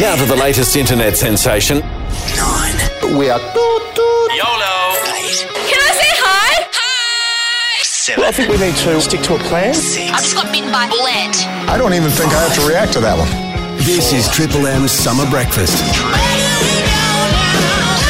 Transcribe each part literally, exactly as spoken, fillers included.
Now to the latest internet sensation. Nine. We are... YOLO. Eight. Can I say hi? Hi! Seven. Well, I think we need to stick to a plan. Six. I just got bitten by a lead. I don't even think Five. I have to react to that one. This Four. Is Triple M's Summer Breakfast.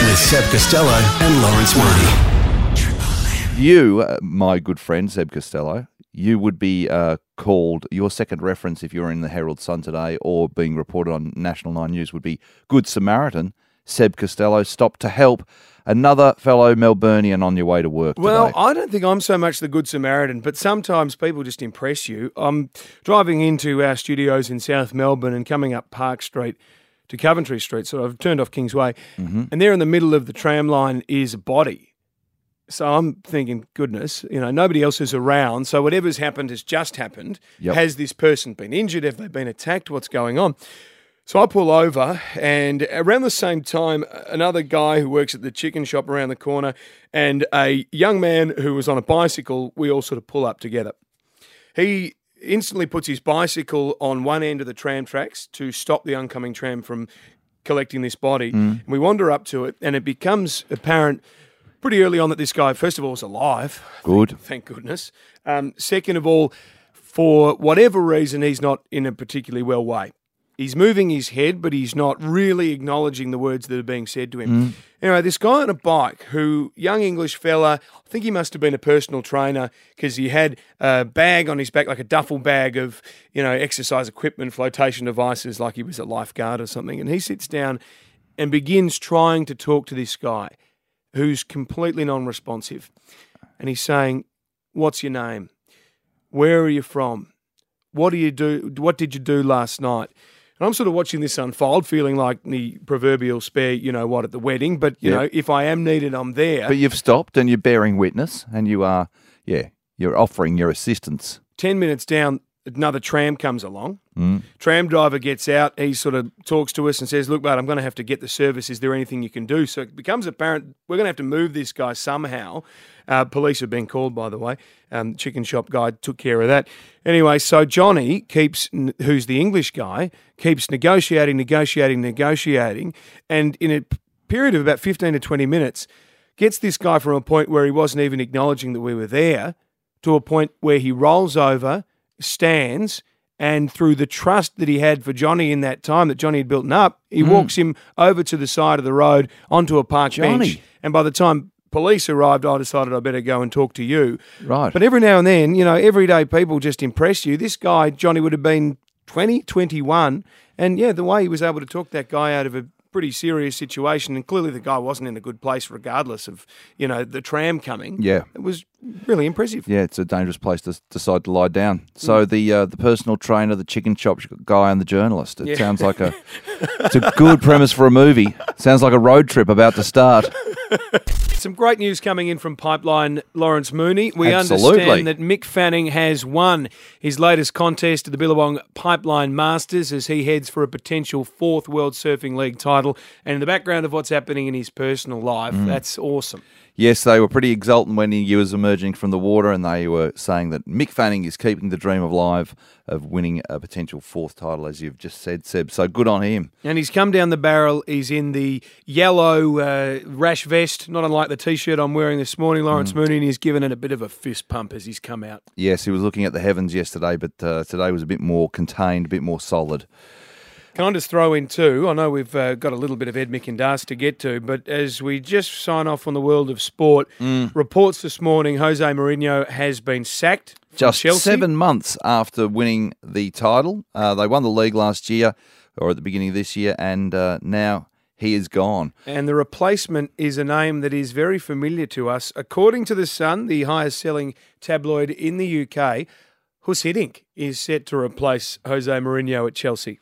With Seb Costello and Lawrence Mooney. You, uh, my good friend, Seb Costello, you would be uh, called, your second reference if you're in the Herald Sun today or being reported on National Nine News would be Good Samaritan. Seb Costello stopped to help another fellow Melburnian on your way to work well, today. Well, I don't think I'm so much the Good Samaritan, but sometimes people just impress you. I'm driving into our studios in South Melbourne and coming up Park Street to Coventry Street, so I've turned off Kings Way, mm-hmm. and there in the middle of the tram line is a body. So I'm thinking, goodness, you know, nobody else is around. So whatever's happened has just happened. Yep. Has this person been injured? Have they been attacked? What's going on? So I pull over, and around the same time, another guy who works at the chicken shop around the corner and a young man who was on a bicycle, we all sort of pull up together. He instantly puts his bicycle on one end of the tram tracks to stop the oncoming tram from collecting this body. Mm. And we wander up to it, and it becomes apparent pretty early on that this guy, first of all, is alive. Good. Thank, thank goodness. Um, second of all, for whatever reason, he's not in a particularly well way. He's moving his head, but he's not really acknowledging the words that are being said to him. Mm. Anyway, this guy on a bike who, young English fella, I think he must have been a personal trainer because he had a bag on his back, like a duffel bag of, you know, exercise equipment, flotation devices, like he was a lifeguard or something. And he sits down and begins trying to talk to this guy, who's completely non-responsive. And he's saying, what's your name? Where are you from? What do you do? What did you do last night? And I'm sort of watching this unfold, feeling like the proverbial spare, you know what, at the wedding. But, you yep. know, if I am needed, I'm there. But you've stopped and you're bearing witness and you are, yeah, you're offering your assistance. Ten minutes down, another tram comes along. Mm. Tram driver gets out. He sort of talks to us and says, look, mate, I'm going to have to get the service. Is there anything you can do? So it becomes apparent we're going to have to move this guy somehow. Uh, police have been called, by the way. Um, chicken shop guy took care of that. Anyway, so Johnny keeps, who's the English guy, keeps negotiating, negotiating, negotiating. And in a period of about fifteen to twenty minutes, gets this guy from a point where he wasn't even acknowledging that we were there to a point where he rolls over, stands, and through the trust that he had for Johnny in that time that Johnny had built up, he mm. walks him over to the side of the road onto a park Johnny. bench. And by the time police arrived, I decided I better go and talk to you. Right. But every now and then, you know, everyday people just impress you. This guy, Johnny, would have been twenty, twenty-one. And, yeah, the way he was able to talk that guy out of a pretty serious situation, and clearly the guy wasn't in a good place regardless of, you know, the tram coming. Yeah. It was really impressive. Yeah, it's a dangerous place to decide to lie down. So the uh, the personal trainer, the chicken shop guy and the journalist, it yeah. sounds like a it's a good premise for a movie. It sounds like a road trip about to start. Some great news coming in from Pipeline Lawrence Mooney. We Absolutely. understand that Mick Fanning has won his latest contest at the Billabong Pipeline Masters as he heads for a potential fourth World Surfing League title. And in the background of what's happening in his personal life, mm. that's awesome. Yes, they were pretty exultant when he was emerging from the water, and they were saying that Mick Fanning is keeping the dream alive of winning a potential fourth title, as you've just said, Seb. So good on him. And he's come down the barrel. He's in the yellow uh, rash vest, not unlike the T-shirt I'm wearing this morning, Lawrence mm. Mooney, and he's given it a bit of a fist pump as he's come out. Yes, he was looking at the heavens yesterday, but uh, today was a bit more contained, a bit more solid. Can I just throw in too, I know we've uh, got a little bit of Ed McIndas to get to, but as we just sign off on the world of sport, mm. reports this morning, Jose Mourinho has been sacked from just Chelsea. Seven months after winning the title. Uh, they won the league last year, or at the beginning of this year, and uh, now he is gone. And the replacement is a name that is very familiar to us. According to The Sun, the highest selling tabloid in the U K, Huss Hiddink is set to replace Jose Mourinho at Chelsea.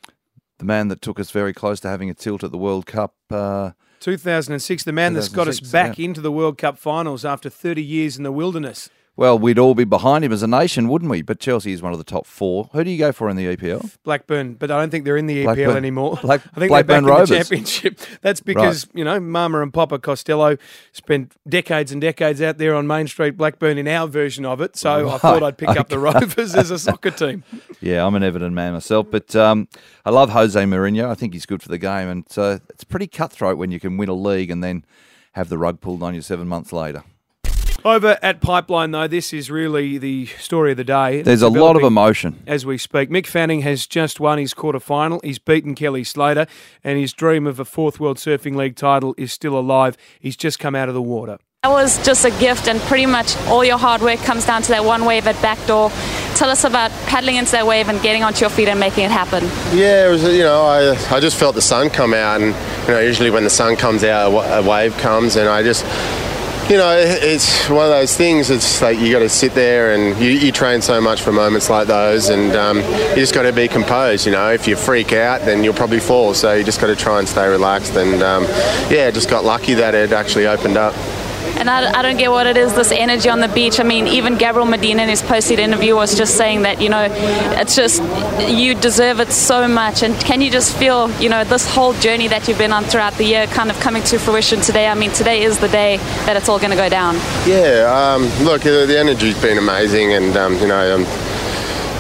The man that took us very close to having a tilt at the World Cup. Uh, two thousand six, the man that's got us back yeah. into the World Cup finals after thirty years in the wilderness. Well, we'd all be behind him as a nation, wouldn't we? But Chelsea is one of the top four. Who do you go for in the E P L? Blackburn, but I don't think they're in the E P L Blackburn, anymore. Black, I think Blackburn they're back Rovers. In the Championship. That's because, right. you know, Mama and Papa Costello spent decades and decades out there on Main Street, Blackburn, in our version of it. So right. I thought I'd pick okay. up the Rovers as a soccer team. Yeah, I'm an Everton man myself, but um, I love Jose Mourinho. I think he's good for the game, and uh, it's pretty cutthroat when you can win a league and then have the rug pulled on you seven months later. Over at Pipeline, though, this is really the story of the day. There's a lot of emotion. As we speak, Mick Fanning has just won his quarterfinal. He's beaten Kelly Slater, and his dream of a fourth World Surfing League title is still alive. He's just come out of the water. That was just a gift, and pretty much all your hard work comes down to that one wave at backdoor. Tell us about paddling into that wave and getting onto your feet and making it happen. Yeah, it was, you know, I I just felt the sun come out, and you know, usually when the sun comes out, a wave comes, and I just, you know, it's one of those things. It's like you got to sit there, and you, you train so much for moments like those, and um, you just got to be composed. You know, if you freak out, then you'll probably fall. So you just got to try and stay relaxed, and um, yeah, just got lucky that it actually opened up. And I, I don't get what it is, this energy on the beach. I mean, even Gabriel Medina in his post-heat interview was just saying that, you know, it's just, you deserve it so much. And can you just feel, you know, this whole journey that you've been on throughout the year kind of coming to fruition today? I mean, today is the day that it's all going to go down. Yeah, um, look, the energy's been amazing, and, um, you know, um,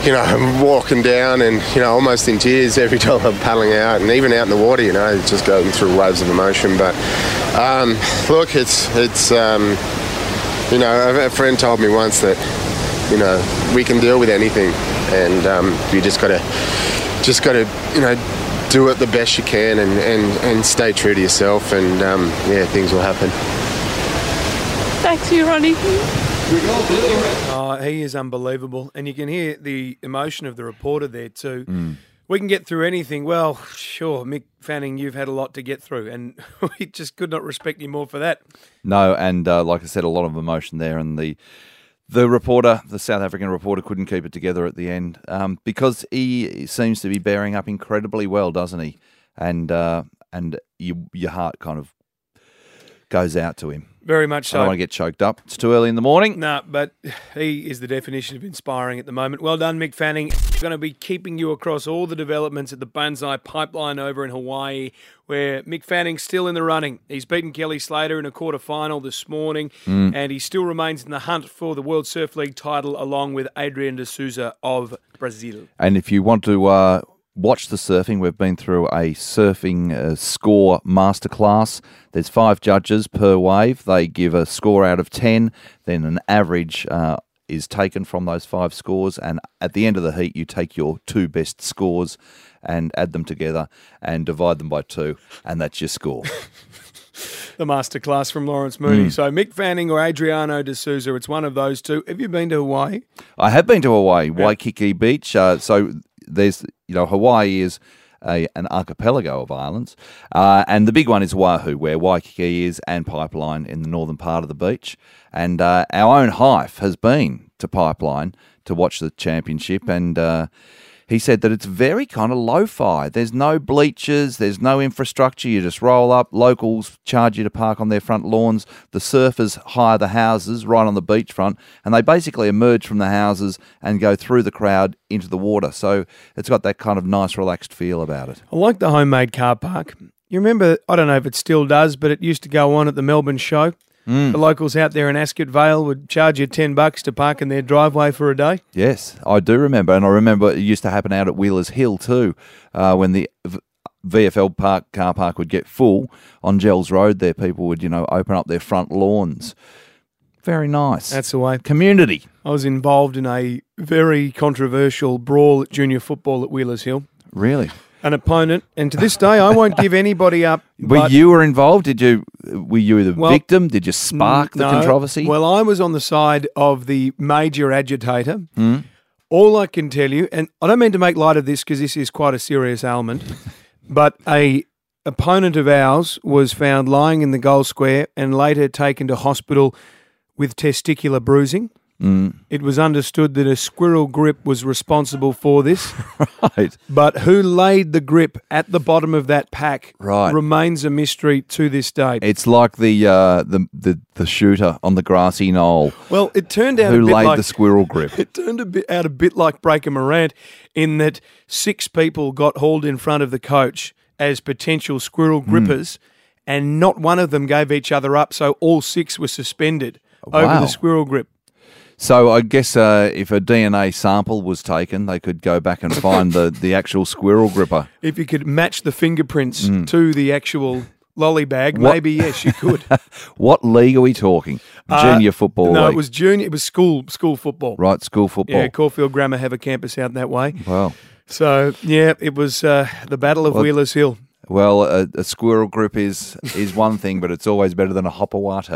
you know, I'm walking down and, you know, almost in tears every time I'm paddling out, and even out in the water, you know, just going through waves of emotion. But, um, look, it's, it's um, you know, a friend told me once that, you know, we can deal with anything, and um, you just got to, just got to, you know, do it the best you can, and, and, and stay true to yourself, and, um, yeah, things will happen. Back to you, Ronnie. Oh, he is unbelievable. And you can hear the emotion of the reporter there too. Mm. We can get through anything. Well, sure, Mick Fanning, you've had a lot to get through, and we just could not respect you more for that. No, and uh, like I said, a lot of emotion there. And the the reporter, the South African reporter, couldn't keep it together at the end um, because he seems to be bearing up incredibly well, doesn't he? And uh, and you, your heart kind of goes out to him. Very much so. I don't want to get choked up. It's too early in the morning. No, nah, but he is the definition of inspiring at the moment. Well done, Mick Fanning. We're going to be keeping you across all the developments at the Banzai Pipeline over in Hawaii, where Mick Fanning's still in the running. He's beaten Kelly Slater in a quarterfinal this morning, mm. and he still remains in the hunt for the World Surf League title along with Adriano de Souza of Brazil. And if you want to Uh watch the surfing. We've been through a surfing uh, score masterclass. There's five judges per wave. They give a score out of ten. Then an average uh, is taken from those five scores. And at the end of the heat, you take your two best scores and add them together and divide them by two. And that's your score. The masterclass from Lawrence Mooney. Mm. So Mick Fanning or Adriano de Souza, it's one of those two. Have you been to Hawaii? I have been to Hawaii, yeah. Waikiki Beach. Uh, so there's, you know, Hawaii is a, an archipelago of islands, uh, and the big one is Oahu, where Waikiki is, and Pipeline in the northern part of the beach. And uh, our own Hyphe has been to Pipeline to watch the championship, and uh, he said that it's very kind of lo-fi. There's no bleachers, there's no infrastructure. You just roll up. Locals charge you to park on their front lawns. The surfers hire the houses right on the beachfront, and they basically emerge from the houses and go through the crowd into the water. So it's got that kind of nice, relaxed feel about it. I like the homemade car park. You remember, I don't know if it still does, but it used to go on at the Melbourne show. Mm. The locals out there in Ascot Vale would charge you ten bucks to park in their driveway for a day. Yes, I do remember. And I remember it used to happen out at Wheelers Hill too, uh, when the V F L park car park would get full on Gels Road there. People would, you know, open up their front lawns. Very nice. That's the way. Community. I was involved in a very controversial brawl at junior football at Wheelers Hill. Really? An opponent, and to this day, I won't give anybody up. Were you were involved? Did you? Were you the well, victim? Did you spark n- the no. controversy? Well, I was on the side of the major agitator. Mm. All I can tell you, and I don't mean to make light of this because this is quite a serious ailment, but a opponent of ours was found lying in the goal square and later taken to hospital with testicular bruising. Mm. It was understood that a squirrel grip was responsible for this. Right. But who laid the grip at the bottom of that pack right. remains a mystery to this day. It's like the uh, the, the the shooter on the grassy knoll. Well, it turned out who a bit laid like, the squirrel grip. It turned a bit, out a bit like Breaker Morant in that six people got hauled in front of the coach as potential squirrel grippers, mm. and not one of them gave each other up. So all six were suspended wow. over the squirrel grip. So I guess uh, if a D N A sample was taken, they could go back and find the, the actual squirrel gripper. If you could match the fingerprints mm. to the actual lolly bag, what? Maybe yes, you could. What league are we talking? Junior uh, football? No, league. It was junior. It was school school football. Right, school football. Yeah, Caulfield Grammar have a campus out that way. Wow. So yeah, it was uh, the Battle of well, Wheelers Hill. Well, a, a squirrel grip is is one thing, but it's always better than a hopawate.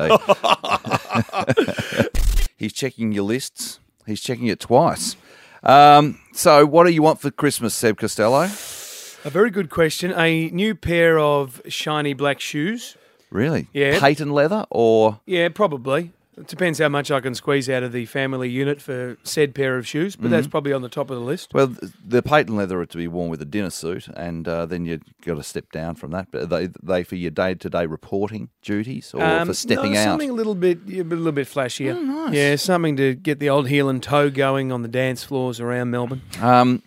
He's checking your lists. He's checking it twice. Um, so what do you want for Christmas, Seb Costello? A very good question. A new pair of shiny black shoes. Really? Yeah. Patent leather or? Yeah, probably. It depends how much I can squeeze out of the family unit for said pair of shoes, but mm-hmm. that's probably on the top of the list. Well, the patent leather are to be worn with a dinner suit, and uh, then you've got to step down from that. But are they, they for your day-to-day reporting duties or um, for stepping no, out? Something a little bit a little bit flashier. Oh, nice. Yeah, something to get the old heel and toe going on the dance floors around Melbourne. Um,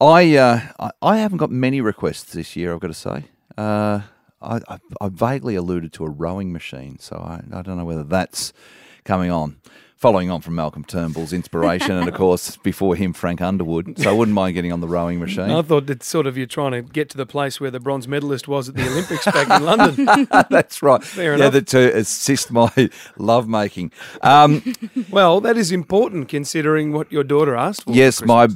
I, uh, I haven't got many requests this year, I've got to say. Uh I, I, I vaguely alluded to a rowing machine, so I, I don't know whether that's coming on. Following on from Malcolm Turnbull's inspiration and, of course, before him, Frank Underwood. So I wouldn't mind getting on the rowing machine. I thought it's sort of you're trying to get to the place where the bronze medalist was at the Olympics back in London. That's right. Fair yeah, enough. To assist my lovemaking. Um, well, that is important considering what your daughter asked for. Yes, my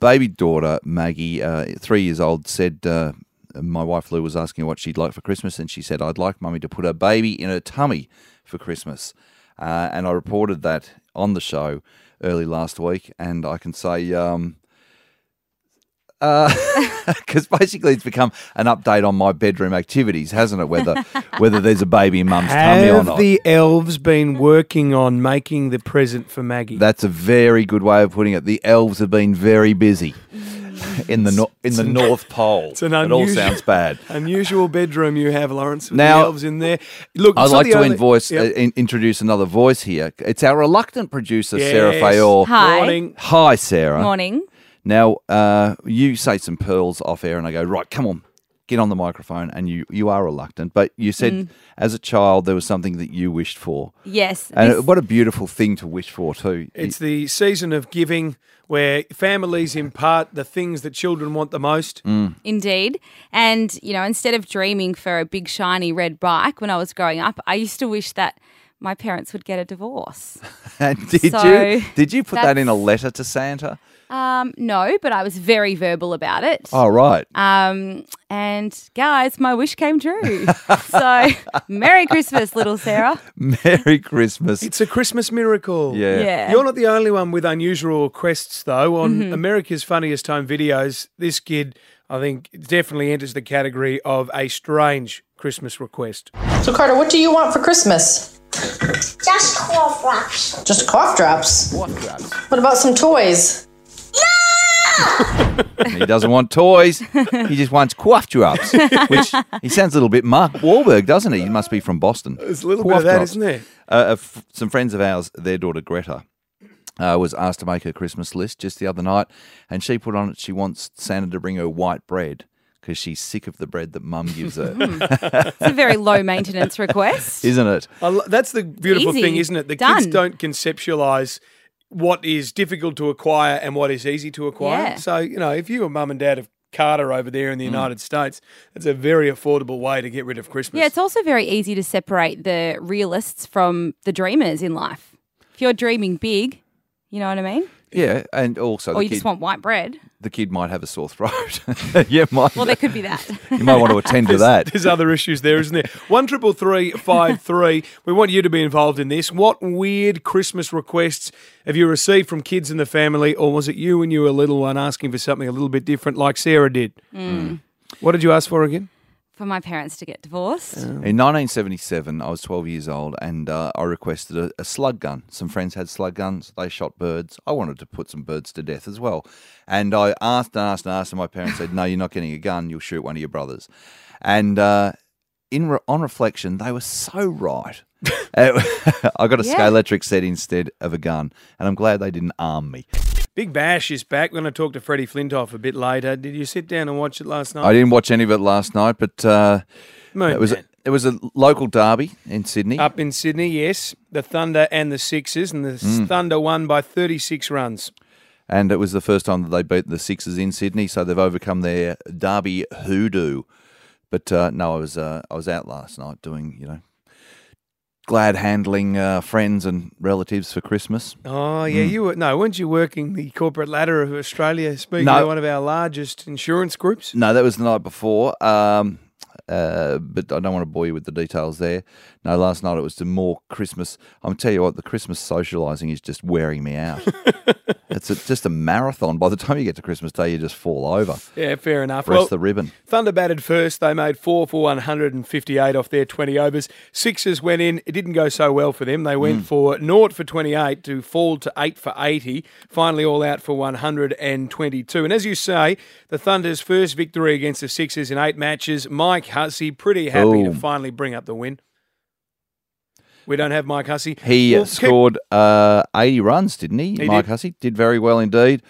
baby daughter, Maggie, uh, three years old, said... Uh, my wife Lou was asking her what she'd like for Christmas, and she said, I'd like Mummy to put her baby in her tummy for Christmas. Uh, and I reported that on the show early last week, and I can say, um, uh, because basically it's become an update on my bedroom activities, hasn't it, whether whether there's a baby in Mum's tummy or not. Have the elves been working on making the present for Maggie? That's a very good way of putting it. The elves have been very busy. In the no- in the an, North Pole, it's an unusual, it all sounds bad. Unusual bedroom you have, Lawrence. With now, the elves in there. Look, I'd like to only, invoice, yep. uh, in, introduce another voice here. It's our reluctant producer, yes. Sarah Fayor. Hi, morning. Hi, Sarah. Morning. Now, uh, you say some pearls off air, and I go, right, come on, get on the microphone, and you, you are reluctant, but you said mm. as a child there was something that you wished for. Yes. And this... what a beautiful thing to wish for too. It's the season of giving where families impart the things that children want the most. Mm. Indeed. And, you know, instead of dreaming for a big shiny red bike when I was growing up, I used to wish that my parents would get a divorce. Did so you? Did you put that in a letter to Santa? Um, no, but I was very verbal about it. Oh, right. Um, and guys, my wish came true. So, Merry Christmas, little Sarah. Merry Christmas. It's a Christmas miracle. Yeah. yeah. You're not the only one with unusual requests, though. On mm-hmm. America's Funniest Home Videos, this kid, I think, definitely enters the category of a strange Christmas request. So, Carter, what do you want for Christmas? Just cough drops. Just cough drops? What drops? What about some toys? He doesn't want toys. He just wants quaff drops, which he sounds a little bit Mark Wahlberg, doesn't he? He must be from Boston. There's a little quaff bit of that, drops. Isn't there? Uh, f- some friends of ours, their daughter Greta, uh, was asked to make her Christmas list just the other night, and she put on it she wants Santa to bring her white bread because she's sick of the bread that Mum gives her. It's a very low-maintenance request. Isn't it? Lo- that's the beautiful Easy. Thing, isn't it? The Done. Kids don't conceptualise what is difficult to acquire and what is easy to acquire. Yeah. So, you know, if you were mum and dad of Carter over there in the mm. United States, it's a very affordable way to get rid of Christmas. Yeah, it's also very easy to separate the realists from the dreamers in life. If you're dreaming big, you know what I mean? Yeah, and also... Or you kid, just want white bread. The kid might have a sore throat. yeah, might. Well, there could be that. You might want to attend to that. There's other issues there, isn't there? One triple three five three. We want you to be involved in this. What weird Christmas requests have you received from kids in the family, or was it you when you were a little one asking for something a little bit different like Sarah did? Mm. What did you ask for again? for my parents to get divorced. Um. In nineteen seventy-seven, I was twelve years old, and uh, I requested a, a slug gun. Some friends had slug guns. They shot birds. I wanted to put some birds to death as well. And I asked and asked and asked, and my parents said, no, you're not getting a gun. You'll shoot one of your brothers. And uh, in re- on reflection, they were so right. I got a yeah. Scalectric set instead of a gun, and I'm glad they didn't arm me. Big Bash is back. We're going to talk to Freddie Flintoff a bit later. Did you sit down and watch it last night? I didn't watch any of it last night, but uh, it was a, it was a local derby in Sydney. Up in Sydney, yes. The Thunder and the Sixers, and the mm. Thunder won by thirty-six runs. And it was the first time that they beat the Sixers in Sydney, so they've overcome their derby hoodoo. But uh, no, I was uh, I was out last night doing, you know, glad handling uh, friends and relatives for Christmas. Oh, yeah. Mm. You were, no, weren't you working the corporate ladder of Australia, speaking no. to one of our largest insurance groups? No, that was the night before, um, uh, but I don't want to bore you with the details there. No, last night it was to more Christmas. I'm tell you what, the Christmas socialising is just wearing me out. It's a, just a marathon. By the time you get to Christmas Day, you just fall over. Yeah, fair enough. Press well, the ribbon. Thunder batted first. They made four for one hundred fifty-eight off their twenty overs. Sixers went in. It didn't go so well for them. They went mm. for naught for twenty-eight to fall to eight for eighty. Finally all out for one hundred twenty-two. And as you say, the Thunder's first victory against the Sixers in eight matches. Mike Hussey, pretty happy Ooh. to finally bring up the win. We don't have Mike Hussey. He well, scored uh, eighty runs, didn't he? he Mike did. Hussey did very well indeed.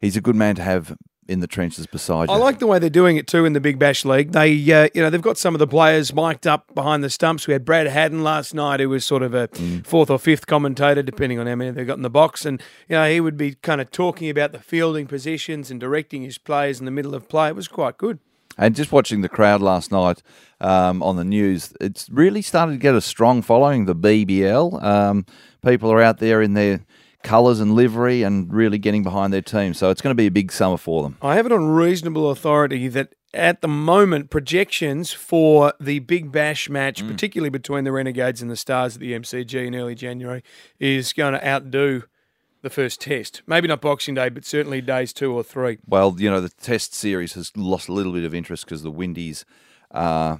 He's a good man to have in the trenches beside you. I like the way they're doing it too in the Big Bash League. They, uh, you know, they've got some of the players mic'd up behind the stumps. We had Brad Haddon last night, who was sort of a mm. fourth or fifth commentator, depending on how many they got in the box. And you know, he would be kind of talking about the fielding positions and directing his players in the middle of play. It was quite good. And just watching the crowd last night um, on the news, it's really started to get a strong following, the B B L. Um, people are out there in their colours and livery and really getting behind their team. So it's going to be a big summer for them. I have it on reasonable authority that at the moment projections for the Big Bash match, mm. particularly between the Renegades and the Stars at the M C G in early January, is going to outdo the first test. Maybe not Boxing Day, but certainly days two or three. Well, you know, the test series has lost a little bit of interest because the Windies are uh,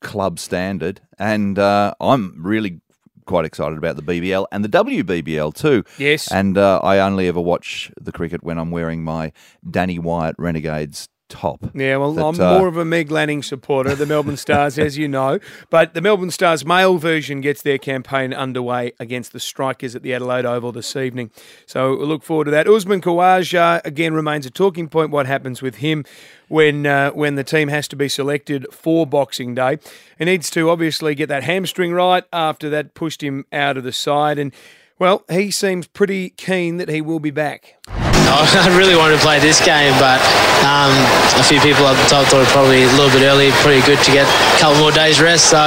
club standard. And uh, I'm really quite excited about the B B L and the W B B L too. Yes. And uh, I only ever watch the cricket when I'm wearing my Danny Wyatt Renegades top. Yeah, well, that, I'm uh, more of a Meg Lanning supporter of the Melbourne Stars, as you know. But the Melbourne Stars male version gets their campaign underway against the Strikers at the Adelaide Oval this evening. So we'll look forward to that. Usman Khawaja, again, remains a talking point. What happens with him when uh, when the team has to be selected for Boxing Day? He needs to obviously get that hamstring right after that pushed him out of the side. And, well, he seems pretty keen that he will be back. I really wanted to play this game, but um, a few people at the top thought probably a little bit early, pretty good to get a couple more days rest. So,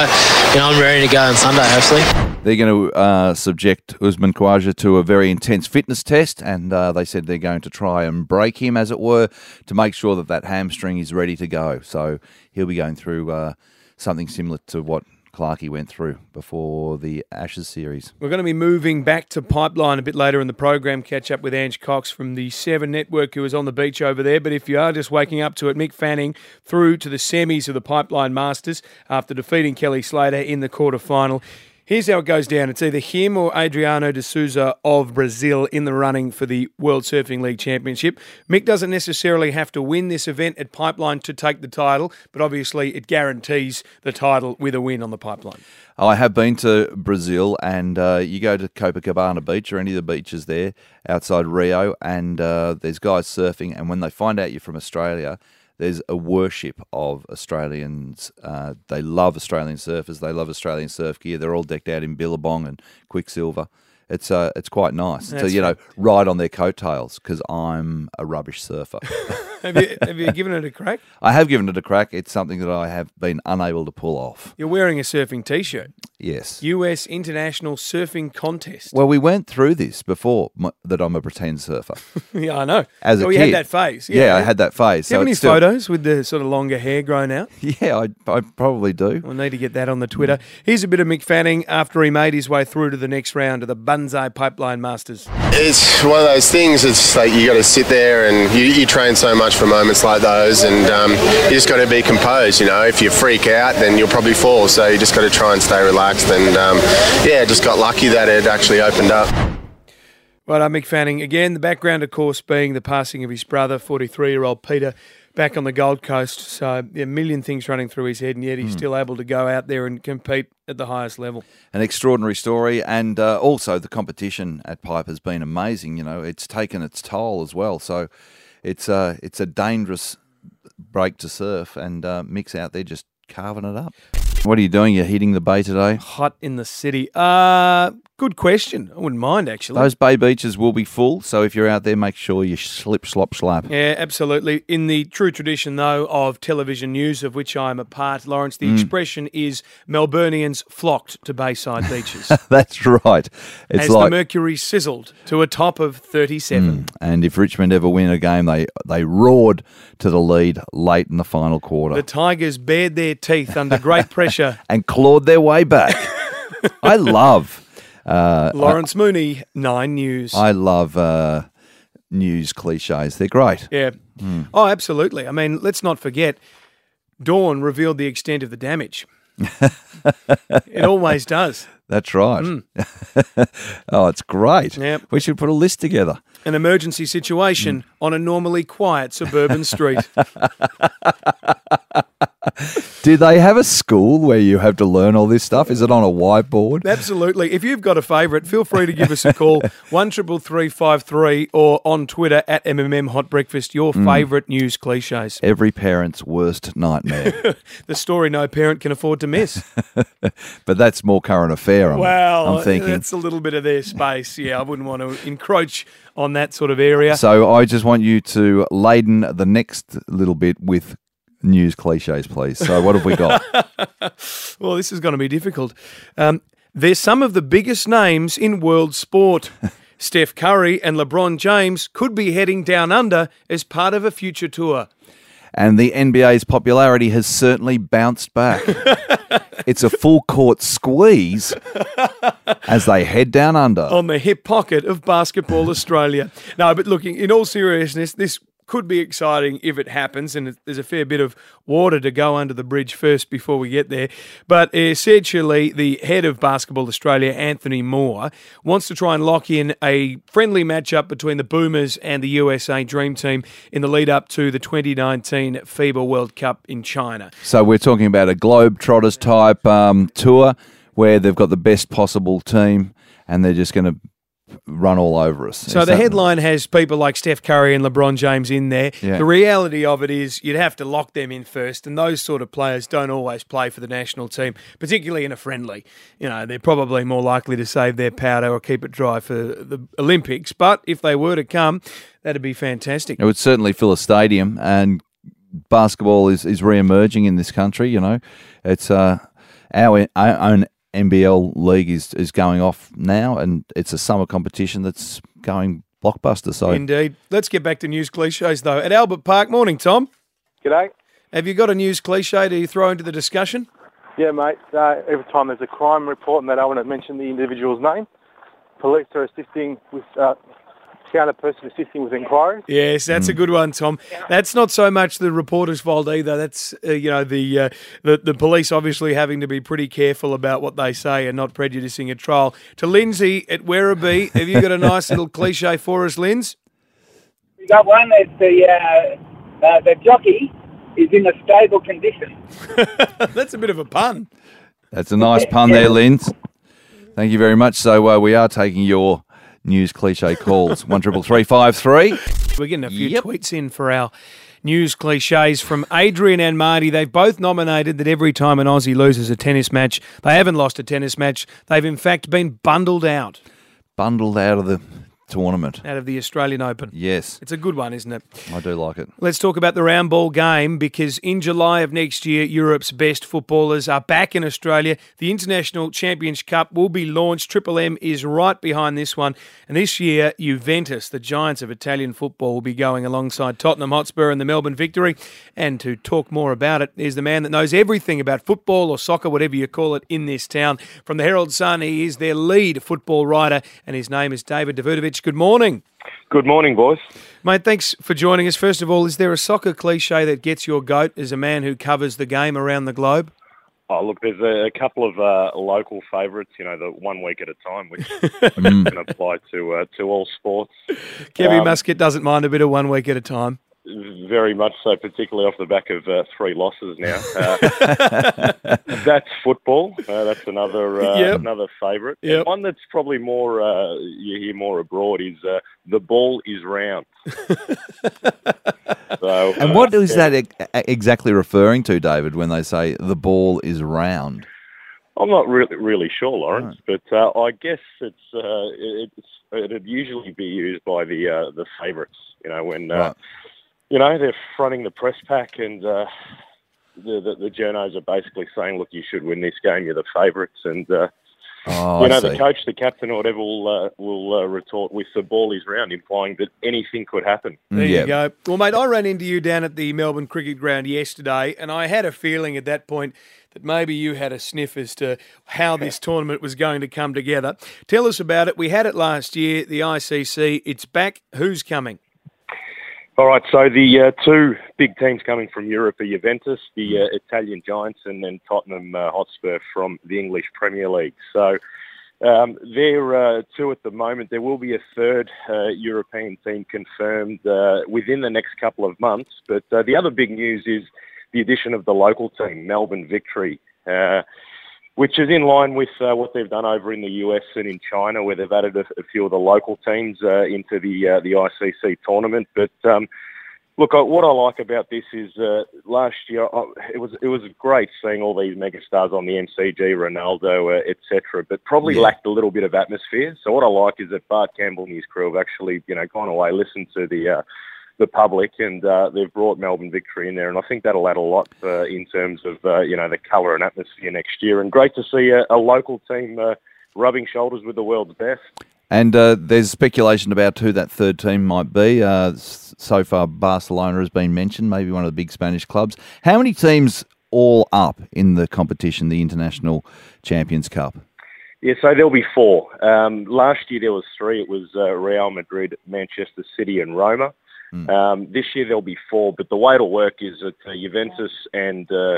you know, I'm ready to go on Sunday, hopefully. They're going to uh, subject Usman Khawaja to a very intense fitness test, and uh, they said they're going to try and break him, as it were, to make sure that that hamstring is ready to go. So he'll be going through uh, something similar to what Clarkey went through before the Ashes series. We're going to be moving back to Pipeline a bit later in the program, catch up with Ange Cox from the Seven Network, who is on the beach over there. But if you are just waking up to it, Mick Fanning through to the semis of the Pipeline Masters after defeating Kelly Slater in the quarterfinal. Here's how it goes down. It's either him or Adriano de Souza of Brazil in the running for the World Surfing League Championship. Mick doesn't necessarily have to win this event at Pipeline to take the title, but obviously it guarantees the title with a win on the Pipeline. I have been to Brazil, and uh, you go to Copacabana Beach or any of the beaches there outside Rio, and uh, there's guys surfing, and when they find out you're from Australia, there's a worship of Australians. Uh, they love Australian surfers. They love Australian surf gear. They're all decked out in Billabong and Quicksilver. It's uh, it's quite nice to, so, you know, ride on their coattails, because I'm a rubbish surfer. have, you, have you given it a crack? I have given it a crack. It's something that I have been unable to pull off. You're wearing a surfing T-shirt. Yes. U S International Surfing Contest. Well, we went through this before, my, that I'm a pretend surfer. Yeah, I know. As so a kid. You had that phase. Yeah, yeah, I had that phase. Do you so have any still... photos with the sort of longer hair grown out? Yeah, I, I probably do. We'll need to get that on the Twitter. Here's a bit of Mick Fanning after he made his way through to the next round of the Banzai Pipeline Masters. It's one of those things, it's like you got to sit there and you, you train so much for moments like those, and um, you just got to be composed, you know. If you freak out, then you'll probably fall, so you just got to try and stay relaxed. And um, yeah, just got lucky that it actually opened up. Right, I'm Mick Fanning. Again, the background, of course, being the passing of his brother, forty-three-year-old Peter, back on the Gold Coast. So yeah, a million things running through his head, and yet he's mm. still able to go out there and compete at the highest level. An extraordinary story, and uh, also the competition at Pipe has been amazing. You know, it's taken its toll as well. So it's uh, it's a dangerous break to surf, and uh, Mick's out there just carving it up. What are you doing? You're hitting the bay today? Hot in the city. Uh, good question. I wouldn't mind, actually. Those bay beaches will be full, so if you're out there, make sure you slip, slop, slap. Yeah, absolutely. In the true tradition, though, of television news, of which I'm a part, Lawrence, the mm. expression is Melburnians flocked to bayside beaches. That's right. It's As like... the mercury sizzled to a top of thirty-seven. Mm. And if Richmond ever win a game, they, they roared to the lead late in the final quarter. The Tigers bared their teeth under great pressure. And clawed their way back. I love... Uh, Lawrence I, Mooney, Nine News. I love uh, news cliches. They're great. Yeah. Mm. Oh, absolutely. I mean, let's not forget, Dawn revealed the extent of the damage. It always does. That's right. Mm. Oh, it's great. Yep. We should put a list together. An emergency situation mm. on a normally quiet suburban street. Do they have a school where you have to learn all this stuff? Is it on a whiteboard? Absolutely. If you've got a favourite, feel free to give us a call, one triple three five three, or on Twitter at M M M Hot Breakfast, your mm. favourite news cliches. Every parent's worst nightmare. The story no parent can afford to miss. But that's more current affair, I'm, well, I'm thinking. Well, that's a little bit of their space. Yeah, I wouldn't want to encroach on that sort of area. So I just want you to laden the next little bit with news cliches, please. So what have we got? Well, this is going to be difficult. Um, they're some of the biggest names in world sport. Steph Curry and LeBron James could be heading down under as part of a future tour. And the N B A's popularity has certainly bounced back. It's a full court squeeze as they head down under. On the hip pocket of Basketball Australia. No, but looking, in all seriousness, this could be exciting if it happens, and there's a fair bit of water to go under the bridge first before we get there. But essentially, the head of Basketball Australia, Anthony Moore, wants to try and lock in a friendly matchup between the Boomers and the U S A Dream Team in the lead up to the twenty nineteen FIBA World Cup in China. So we're talking about a Globetrotters type um, tour where they've got the best possible team and they're just going to run all over us. So the headline has people like Steph Curry and LeBron James in there. Yeah. The reality of it is you'd have to lock them in first, and those sort of players don't always play for the national team, particularly in a friendly. You know, they're probably more likely to save their powder or keep it dry for the Olympics, but if they were to come, that'd be fantastic. It would certainly fill a stadium, and basketball is, is re-emerging in this country, you know. It's uh, our own N B L league is, is going off now, and it's a summer competition that's going blockbuster. So indeed. Let's get back to news cliches, though. At Albert Park, morning, Tom. G'day. Have you got a news cliche to throw into the discussion? Yeah, mate. Uh, every time there's a crime report and they don't want to mention the individual's name, police are assisting with... Uh, counter person assisting with inquiries. Yes, that's mm. a good one, Tom. That's not so much the reporter's fault either. That's uh, you know the, uh, the the police obviously having to be pretty careful about what they say and not prejudicing a trial. To Lindsay at Werribee, have you got a nice little cliche for us, Linz? We got one. It's the uh, uh, the jockey is in a stable condition. That's a bit of a pun. That's a nice pun there, Linz. Thank you very much. So uh, we are taking your news cliche calls, one triple three five three. We're getting a few yep. tweets in for our news cliches from Adrian and Marty. They've both nominated that every time an Aussie loses a tennis match, they haven't lost a tennis match. They've in fact been bundled out. Bundled out of the tournament. Out of the Australian Open. Yes. It's a good one, isn't it? I do like it. Let's talk about the round ball game, because in July of next year, Europe's best footballers are back in Australia. The International Champions Cup will be launched. Triple M is right behind this one. And this year, Juventus, the giants of Italian football, will be going alongside Tottenham Hotspur and the Melbourne Victory. And to talk more about it is the man that knows everything about football or soccer, whatever you call it, in this town. From the Herald Sun, he is their lead football writer, and his name is David Davidovic. Good morning. Good morning, boys. Mate, thanks for joining us. First of all, is there a soccer cliche that gets your goat as a man who covers the game around the globe? Oh, look, there's a, a couple of uh, local favourites, you know, the one week at a time, which can apply to uh, to all sports. Kevin um, Muscat doesn't mind a bit of one week at a time. Very much so, particularly off the back of uh, three losses now. Uh, that's football. Uh, that's another uh, yep. another favourite. Yep. One that's probably more, uh, you hear more abroad, is uh, the ball is round. so, and uh, what is yeah. that exactly referring to, David, when they say the ball is round? I'm not really, really sure, Lawrence, right. but uh, I guess it's, uh, it's it'd usually be used by the uh, the favourites, you know, when... Uh, right. You know, they're fronting the press pack and uh, the, the the journos are basically saying, look, you should win this game, you're the favourites. And, uh, oh, you know, the coach, the captain or whatever will, uh, will uh, retort with the ball is round, implying that anything could happen. There yeah. you go. Well, mate, I ran into you down at the Melbourne Cricket Ground yesterday, and I had a feeling at that point that maybe you had a sniff as to how this tournament was going to come together. Tell us about it. We had it last year, the I C C. It's back. Who's coming? All right, so the uh, two big teams coming from Europe are Juventus, the uh, Italian giants, and then Tottenham uh, Hotspur from the English Premier League. So um, they're uh, two at the moment. There will be a third uh, European team confirmed uh, within the next couple of months. But uh, the other big news is the addition of the local team, Melbourne Victory, uh, which is in line with uh, what they've done over in the U S and in China, where they've added a, a few of the local teams uh, into the uh, the I C C tournament. But um, look, I, what I like about this is uh, last year I, it was it was great seeing all these megastars on the M C G, Ronaldo, uh, et cetera. But probably yeah. lacked a little bit of atmosphere. So what I like is that Bart Campbell and his crew have actually you know gone away, listened to the. Uh, the public, and uh, they've brought Melbourne Victory in there, and I think that'll add a lot uh, in terms of, uh, you know, the colour and atmosphere next year, and great to see a, a local team uh, rubbing shoulders with the world's best. And uh, there's speculation about who that third team might be. Uh, so far, Barcelona has been mentioned, maybe one of the big Spanish clubs. How many teams all up in the competition, the International Champions Cup? Yeah, so there'll be four. Um, last year there was three. It was uh, Real Madrid, Manchester City and Roma. Mm. Um, this year there'll be four, but the way it'll work is that uh, Juventus and uh,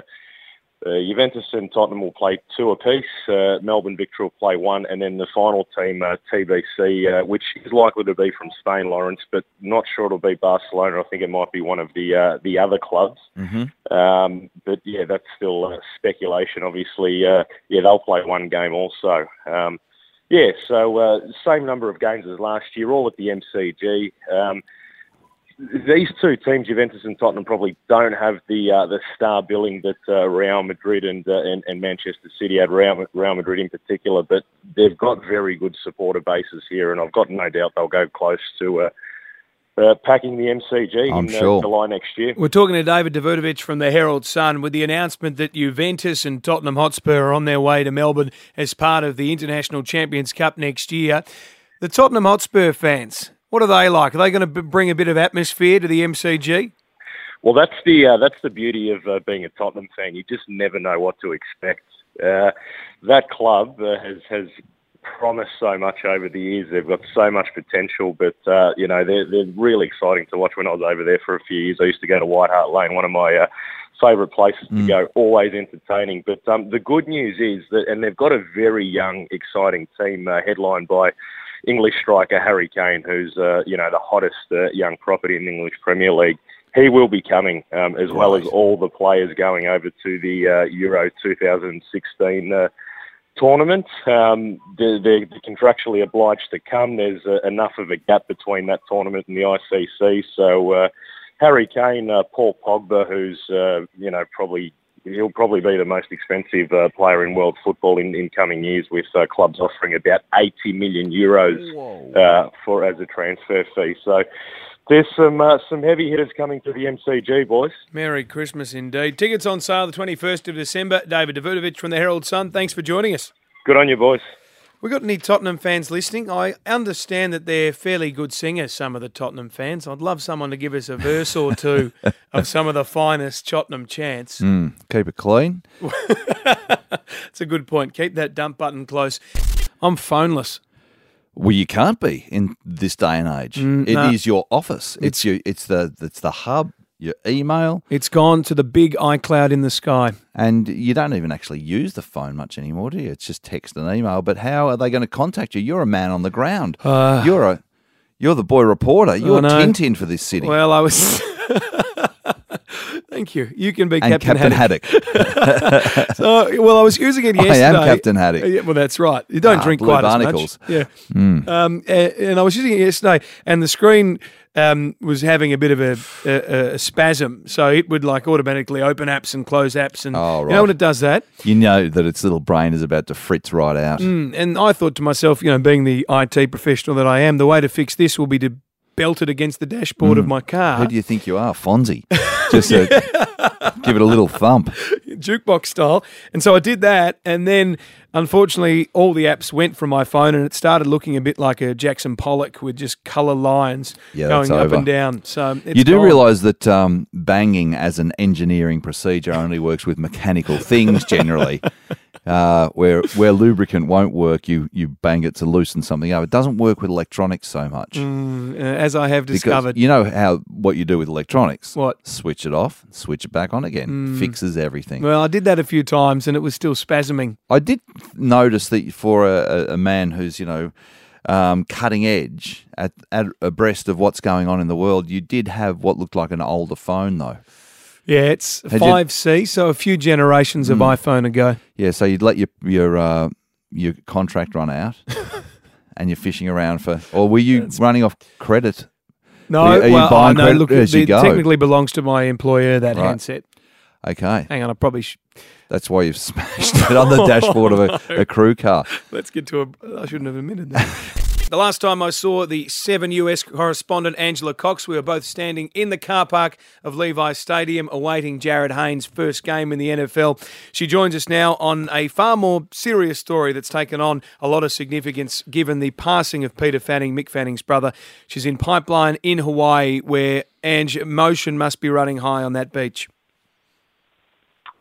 uh, Juventus and Tottenham will play two apiece. Uh, Melbourne Victory will play one, and then the final team uh, T B C, uh, which is likely to be from Spain, Lawrence, but not sure it'll be Barcelona. I think it might be one of the uh, the other clubs. Mm-hmm. Um, but yeah, that's still uh, speculation. Obviously, uh, yeah, they'll play one game also. Um, yeah, so uh, same number of games as last year, all at the M C G. Um, These two teams, Juventus and Tottenham, probably don't have the uh, the star billing that uh, Real Madrid and, uh, and and Manchester City had, Real, Real Madrid in particular, but they've got very good supporter bases here, and I've got no doubt they'll go close to uh, uh, packing the M C G I'm in sure. uh, July next year. We're talking to David Davidovic from the Herald Sun with the announcement that Juventus and Tottenham Hotspur are on their way to Melbourne as part of the International Champions Cup next year. The Tottenham Hotspur fans... what are they like? Are they going to b- bring a bit of atmosphere to the M C G? Well, that's the uh, that's the beauty of uh, being a Tottenham fan. You just never know what to expect. Uh, that club uh, has has promised so much over the years. They've got so much potential, but uh, you know they're they're really exciting to watch. When I was over there for a few years, I used to go to White Hart Lane, one of my uh, favourite places mm. to go. Always entertaining. But um, the good news is that, and they've got a very young, exciting team uh, headlined by English striker Harry Kane, who's, uh, you know, the hottest uh, young property in the English Premier League. He will be coming, um, as well as all the players going over to the uh, Euro twenty sixteen uh, tournament. Um, they're, they're contractually obliged to come. There's uh, enough of a gap between that tournament and the I C C. So uh, Harry Kane, uh, Paul Pogba, who's, uh, you know, probably he'll probably be the most expensive uh, player in world football in, in coming years, with uh, clubs offering about eighty million euros uh, for as a transfer fee. So there's some uh, some heavy hitters coming to the M C G, boys. Merry Christmas indeed. Tickets on sale the twenty-first of December. David Davidovic from the Herald Sun, thanks for joining us. Good on you, boys. We got any Tottenham fans listening? I understand that they're fairly good singers, some of the Tottenham fans. I'd love someone to give us a verse or two of some of the finest Tottenham chants. Mm, keep it clean. It's a good point. Keep that dump button close. I'm phoneless. Well, you can't be in this day and age. Mm, it no. is your office. It's, it's your. It's the. It's the hub. Your email. It's gone to the big iCloud in the sky. And you don't even actually use the phone much anymore, do you? It's just text and email. But how are they going to contact you? You're a man on the ground. Uh, you're a, you're the boy reporter. You're Tintin for this city. Well, I was... Thank you. You can be and Captain, Captain Haddock. Haddock. so, well, I was using it yesterday. I am Captain Haddock. Yeah, well, that's right. You don't ah, drink quite barnacles. As much. Yeah. Mm. Um, and, and I was using it yesterday, and the screen um, was having a bit of a, a, a spasm, so it would like automatically open apps and close apps, and oh, right. you know when it does that, you know that its little brain is about to fritz right out. Mm, and I thought to myself, you know, being the I T professional that I am, the way to fix this will be to belted against the dashboard mm. of my car. Who do you think you are, Fonzie? Just yeah. a, give it a little thump. Jukebox style. And so I did that, and then unfortunately all the apps went from my phone, and it started looking a bit like a Jackson Pollock with just colour lines yeah, going up over. and down. So it's You do gone. realise that um, banging as an engineering procedure only works with mechanical things generally. Uh, where where lubricant won't work, you, you bang it to loosen something up. It doesn't work with electronics so much. Mm, as I have discovered. Because you know how what you do with electronics. What? Switch it off, switch it back on again. Mm. Fixes everything. Well, I did that a few times and it was still spasming. I did notice that for a, a man who's, you know, um, cutting edge, at, at abreast of what's going on in the world, you did have what looked like an older phone though. Yeah, it's five C, so a few generations of mm. iPhone ago. Yeah, so you'd let your your uh, your contract run out, and you're fishing around for. Or were you That's running off credit? No, are you, are well, you buying oh, no. Look, as you it go? Technically belongs to my employer. That right. handset. Okay, hang on. I probably. Sh- That's why you've smashed it on the dashboard oh, of a, no. a crew car. Let's get to a. I shouldn't have admitted that. The last time I saw the Seven U S correspondent Angela Cox, we were both standing in the car park of Levi Stadium awaiting Jared Haynes' first game in the N F L. She joins us now on a far more serious story that's taken on a lot of significance given the passing of Peter Fanning, Mick Fanning's brother. She's in Pipeline in Hawaii, where Ange, emotion must be running high on that beach.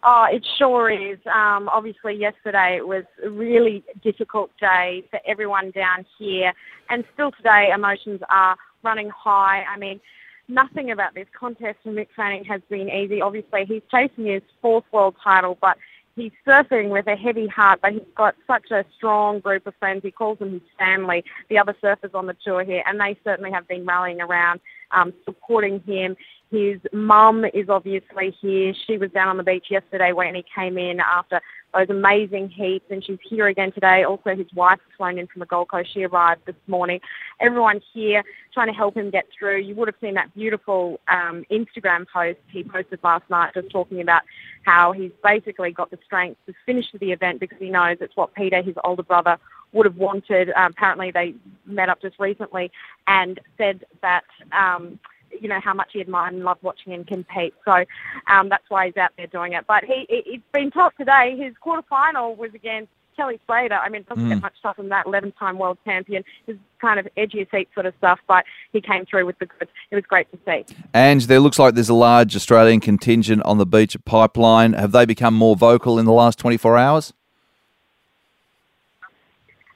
Oh, it sure is. Um, obviously, yesterday it was a really difficult day for everyone down here, and still today emotions are running high. I mean, nothing about this contest for Mick Fanning has been easy. Obviously, he's chasing his fourth world title, but he's surfing with a heavy heart, but he's got such a strong group of friends. He calls them his family, the other surfers on the tour here, and they certainly have been rallying around, um, supporting him. His mum is obviously here. She was down on the beach yesterday when he came in after those amazing heats, and she's here again today. Also, his wife has flown in from the Gold Coast. She arrived this morning. Everyone here trying to help him get through. You would have seen that beautiful um, Instagram post he posted last night just talking about how he's basically got the strength to finish the event because he knows it's what Peter, his older brother, would have wanted. Uh, apparently, they met up just recently and said that... Um, you know, how much he admired and loved watching him compete. So um, that's why he's out there doing it. But he, he, he's been topped today. His quarterfinal was against Kelly Slater. I mean, it doesn't mm. get much stuff from that, eleven-time world champion. It's kind of edgy seat sort of stuff, but he came through with the goods. It was great to see. And there looks like there's a large Australian contingent on the beach at Pipeline. Have they become more vocal in the last twenty-four hours?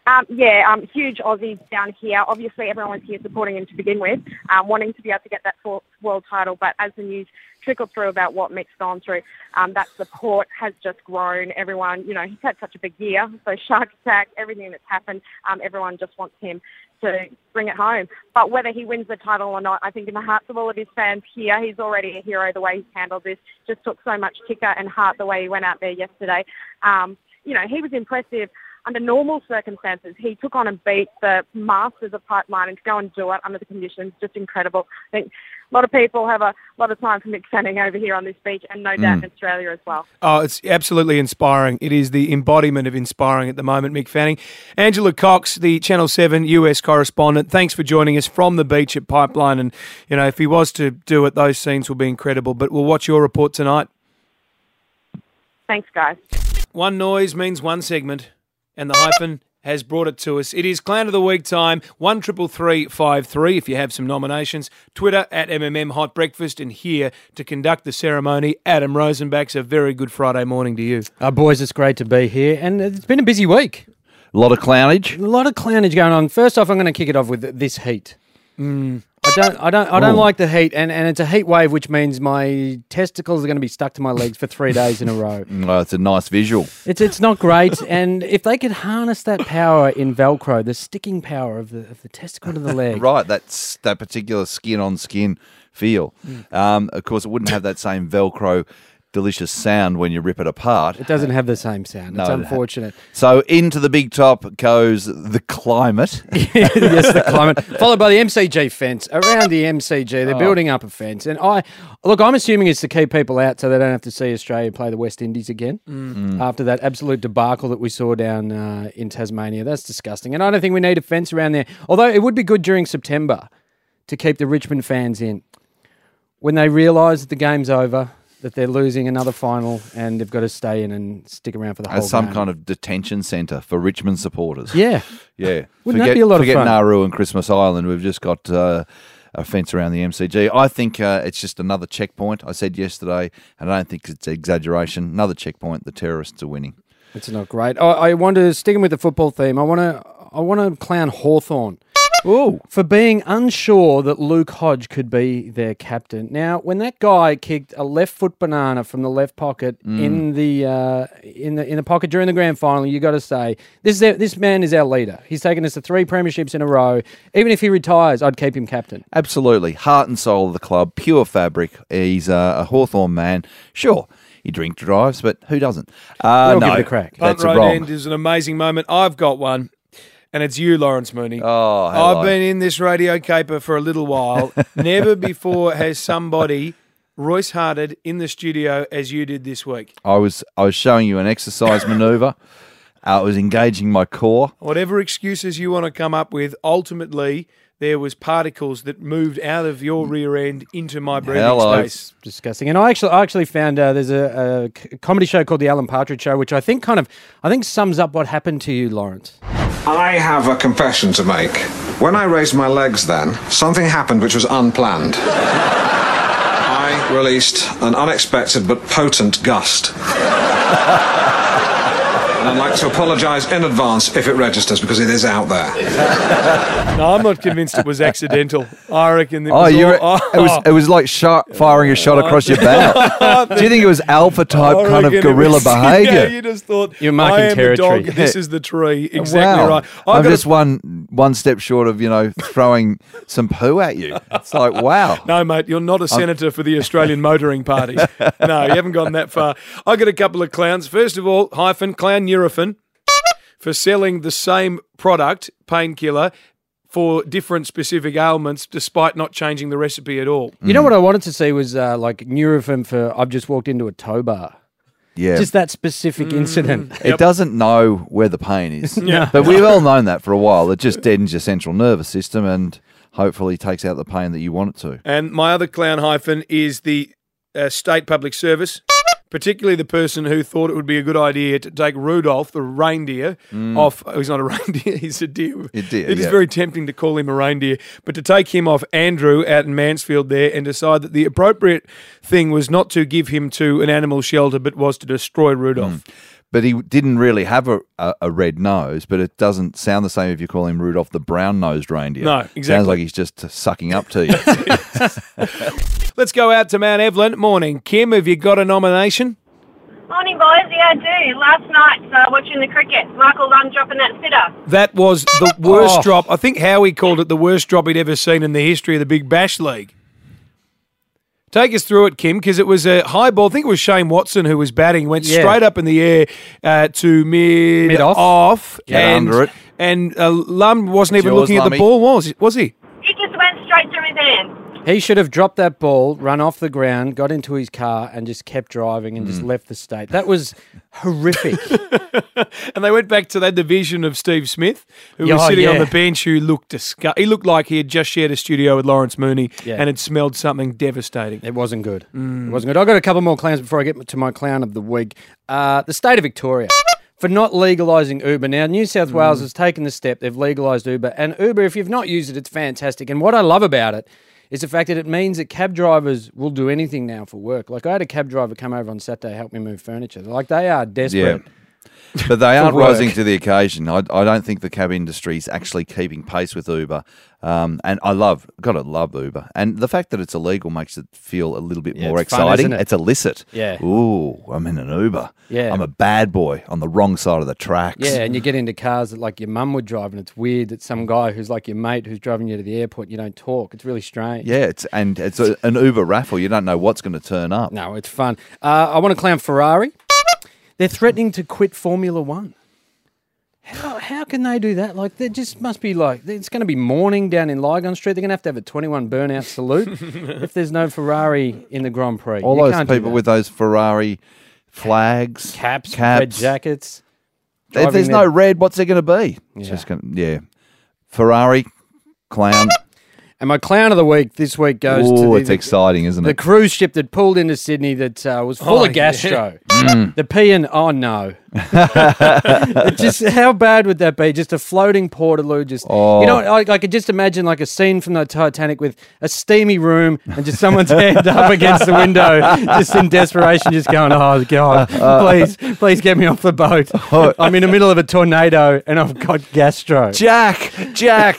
Um, yeah, um, huge Aussies down here. Obviously, everyone's here supporting him to begin with, um, wanting to be able to get that fourth world title. But as the news trickled through about what Mick's gone through, um, that support has just grown. Everyone, you know, he's had such a big year. So shark attack, everything that's happened, um, everyone just wants him to bring it home. But whether he wins the title or not, I think in the hearts of all of his fans here, he's already a hero the way he's handled this. Just took so much ticker and heart the way he went out there yesterday. Um, you know, he was impressive. Under normal circumstances, he took on and beat the masters of Pipeline, and to go and do it under the conditions, just incredible. I think lot of people have a lot of time for Mick Fanning over here on this beach, and no doubt mm. in Australia as well. Oh, it's absolutely inspiring. It is the embodiment of inspiring at the moment, Mick Fanning. Angela Cox, the Channel seven U S correspondent, thanks for joining us from the beach at Pipeline. And, you know, if he was to do it, those scenes will be incredible. But we'll watch your report tonight. Thanks, guys. One noise means one segment, and the hyphen has brought it to us. It is Clan of the Week time, one triple three five three, if you have some nominations. Twitter at M M M Hot Breakfast, and here to conduct the ceremony, Adam Rosenbach's. A very good Friday morning to you. Uh, boys, it's great to be here, and it's been a busy week. A lot of clownage. A lot of clownage going on. First off, I'm going to kick it off with this heat. Mm. I don't, I don't, I don't Ooh. like the heat, and, and it's a heat wave, which means my testicles are going to be stuck to my legs for three days in a row. Oh, it's a nice visual. It's it's not great, and if they could harness that power in Velcro, the sticking power of the of the testicle to the leg, right? That's that particular skin on skin feel. Mm. Um, of course, it wouldn't have that same Velcro delicious sound when you rip it apart. It doesn't have the same sound. No, it's unfortunate. It so into the big top goes the climate. Yes, the climate. Followed by the M C G fence. Around the M C G, they're oh. building up a fence. And I look, I'm assuming it's to keep people out so they don't have to see Australia play the West Indies again mm. after that absolute debacle that we saw down uh, in Tasmania. That's disgusting. And I don't think we need a fence around there. Although it would be good during September to keep the Richmond fans in. When they realise that the game's over, that they're losing another final and they've got to stay in and stick around for the whole As some game. Kind of detention centre for Richmond supporters. Yeah. Yeah. Wouldn't forget, that be a lot of fun? Forget Nauru and Christmas Island. We've just got uh, a fence around the M C G. I think uh, it's just another checkpoint. I said yesterday, and I don't think it's exaggeration, another checkpoint. The terrorists are winning. It's not great. I, I want to, sticking with the football theme, I want to, I want to clown Hawthorn. Ooh. For being unsure that Luke Hodge could be their captain. Now, when that guy kicked a left foot banana from the left pocket mm. in the uh, in the in the pocket during the grand final, you got to say this is our, this man is our leader. He's taken us to three premierships in a row. Even if he retires, I'd keep him captain. Absolutely, heart and soul of the club, pure fabric. He's a, a Hawthorn man, sure. He drink drives, but who doesn't? Uh, we'll no, give it a crack. That's wrong. Road end is an amazing moment. I've got one. And it's you, Lawrence Mooney. Oh, hello. I've been in this radio caper for a little while. Never before has somebody Royce Hearted in the studio as you did this week. I was I was showing you an exercise manoeuvre. Uh, I was engaging my core. Whatever excuses you want to come up with, ultimately there was particles that moved out of your rear end into my breathing Hello. space. Disgusting. And I actually, I actually found uh, there's a, a comedy show called The Alan Partridge Show, which I think kind of, I think sums up what happened to you, Lawrence. I have a confession to make. When I raised my legs then, something happened which was unplanned. I released an unexpected but potent gust. And I'd like to apologise in advance if it registers, because it is out there. No, I'm not convinced it was accidental. I reckon it was oh, all, oh. It was, it was like shot, firing a shot across your bow. Do you think it was alpha-type I kind of guerrilla behaviour? Yeah, you just thought, You're marking I am territory. the dog, this is the tree. Exactly wow. right. I've I'm just a... one one step short of, you know, throwing some poo at you. It's like, wow. No, mate, you're not a senator I'm... for the Australian Motoring Party. No, you haven't gone that far. I got a couple of clowns. First of all, hyphen, clown, for selling the same product, painkiller, for different specific ailments despite not changing the recipe at all. You know what I wanted to see was uh, like Nurofen for I've just walked into a tow bar. Yeah. Just that specific mm. incident. It yep. doesn't know where the pain is. Yeah. But we've all known that for a while. It just deadens your central nervous system and hopefully takes out the pain that you want it to. And my other clown hyphen is the uh, state public service. Particularly the person who thought it would be a good idea to take Rudolph, the reindeer, mm. off. Oh, he's not a reindeer, he's a deer. A deer it yeah. is very tempting to call him a reindeer, but to take him off Andrew out in Mansfield there and decide that the appropriate thing was not to give him to an animal shelter, but was to destroy Rudolph. Mm. But he didn't really have a, a, a red nose, but it doesn't sound the same if you call him Rudolph the brown-nosed reindeer. No, exactly. Sounds like he's just sucking up to you. Let's go out to Mount Evelyn. Morning, Kim. Have you got a nomination? Morning, boys. Yeah, I do. Last night, uh, watching the cricket, Michael Dunn dropping that sitter. That was the worst oh. drop. I think Howie called it the worst drop he'd ever seen in the history of the Big Bash League. Take us through it, Kim, because it was a high ball. I think it was Shane Watson who was batting, went yeah. straight up in the air uh, to mid, mid off, off and, under it. And uh, Lum wasn't it's even yours, looking Lummy. at the ball, was was he? He just went straight through his hand. He should have dropped that ball, run off the ground, got into his car and just kept driving and mm. just left the state. That was horrific. And they went back to that division of Steve Smith, who oh, was sitting yeah. on the bench, who looked disgusting. He looked like he had just shared a studio with Lawrence Mooney yeah. and had smelled something devastating. It wasn't good. Mm. It wasn't good. I've got a couple more clowns before I get to my clown of the week. Uh, the state of Victoria. For not legalising Uber. Now, New South Wales mm. has taken the step. They've legalised Uber. And Uber, if you've not used it, it's fantastic. And what I love about it is the fact that it means that cab drivers will do anything now for work. Like, I had a cab driver come over on Saturday, help me move furniture. Like, they are desperate. Yeah. But they aren't rising to the occasion. I, I don't think the cab industry is actually keeping pace with Uber. Um, and I love, gotta love Uber. And the fact that it's illegal makes it feel a little bit yeah, more it's exciting. Fun, isn't it? It's illicit. Yeah. Ooh, I'm in an Uber. Yeah. I'm a bad boy on the wrong side of the tracks. Yeah, and you get into cars that like your mum would drive, and it's weird that some guy who's like your mate who's driving you to the airport, you don't talk. It's really strange. Yeah, it's and it's a, an Uber raffle. You don't know what's going to turn up. No, it's fun. Uh, I want to clown Ferrari. They're threatening to quit Formula One. How how can they do that? Like, there just must be like, it's going to be morning down in Lygon Street. They're going to have to have a twenty-one burnout salute if there's no Ferrari in the Grand Prix. All you those people with those Ferrari flags, caps, caps. red jackets. If there's their... no red, what's there going to be? Yeah. Just gonna, yeah. Ferrari, clown. And my clown of the week this week goes Ooh, to the, it's exciting, isn't it? The cruise ship that pulled into Sydney that uh, was full oh, of gastro. Yeah. Mm. The peeing, oh no. It just how bad would that be? Just a floating portaloo. Just oh. you know, I, I could just imagine like a scene from the Titanic with a steamy room and just someone's hand up against the window, just in desperation, just going, "Oh God, please, please get me off the boat. I'm in the middle of a tornado and I've got gastro." Jack, Jack.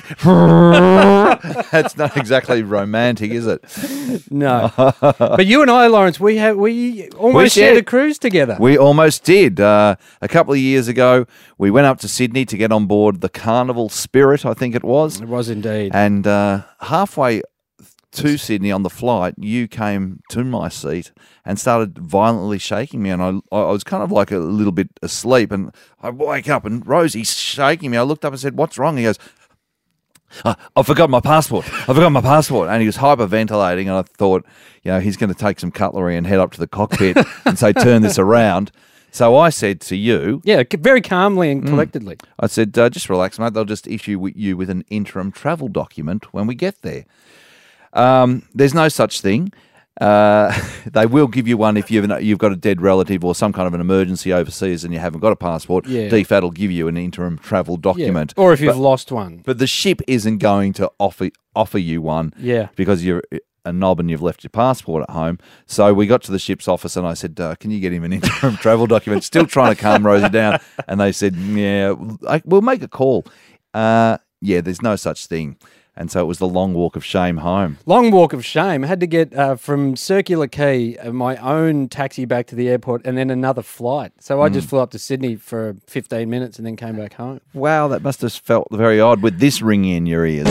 That's not exactly romantic, is it? No. But you and I, Lawrence, we have we almost we shared a cruise together. We almost did. Uh, a couple of years ago, we went up to Sydney to get on board the Carnival Spirit, I think it was. It was indeed. And uh, halfway to Sydney on the flight, you came to my seat and started violently shaking me. And I, I was kind of like a little bit asleep. And I wake up and Rosie's shaking me. I looked up and said, "What's wrong?" He goes, Uh, I forgot my passport. I forgot my passport. And he was hyperventilating. And I thought, you know, he's going to take some cutlery and head up to the cockpit and say, "Turn this around." So I said to you... Yeah, very calmly and collectedly. Mm, I said, uh, just relax, mate. They'll just issue you with an interim travel document when we get there. Um, there's no such thing. Uh, they will give you one if you've, you've got a dead relative or some kind of an emergency overseas and you haven't got a passport. Yeah. D F A T will give you an interim travel document. Yeah. Or if you've but, lost one. But the ship isn't going to offer offer you one yeah. because you're... a knob and you've left your passport at home. So we got to the ship's office and I said, uh, "Can you get him an interim travel document?" Still trying to calm Rosie down. And they said, "Yeah, I, we'll make a call." Uh, yeah, there's no such thing. And so it was the long walk of shame home. Long walk of shame. I had to get uh, from Circular Quay, uh, my own taxi back to the airport and then another flight. So I mm. just flew up to Sydney for fifteen minutes and then came back home. Wow, that must have felt very odd with this ringing in your ears.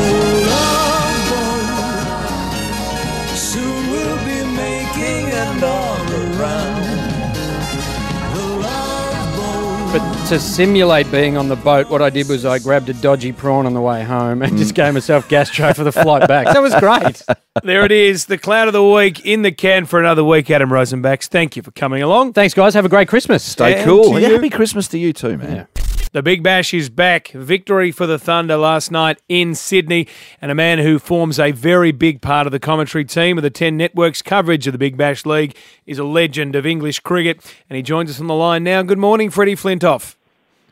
But to simulate being on the boat, what I did was I grabbed a dodgy prawn on the way home and mm. just gave myself gastro for the flight back. That was great. There it is, the clown of the week in the can for another week. Adam Rosenbachs, thank you for coming along. Thanks, guys. Have a great Christmas. Stay and cool. Yeah, happy Christmas to you too, man. Yeah. The Big Bash is back. Victory for the Thunder last night in Sydney. And a man who forms a very big part of the commentary team of the ten Network's coverage of the Big Bash League is a legend of English cricket. And he joins us on the line now. Good morning, Freddie Flintoff.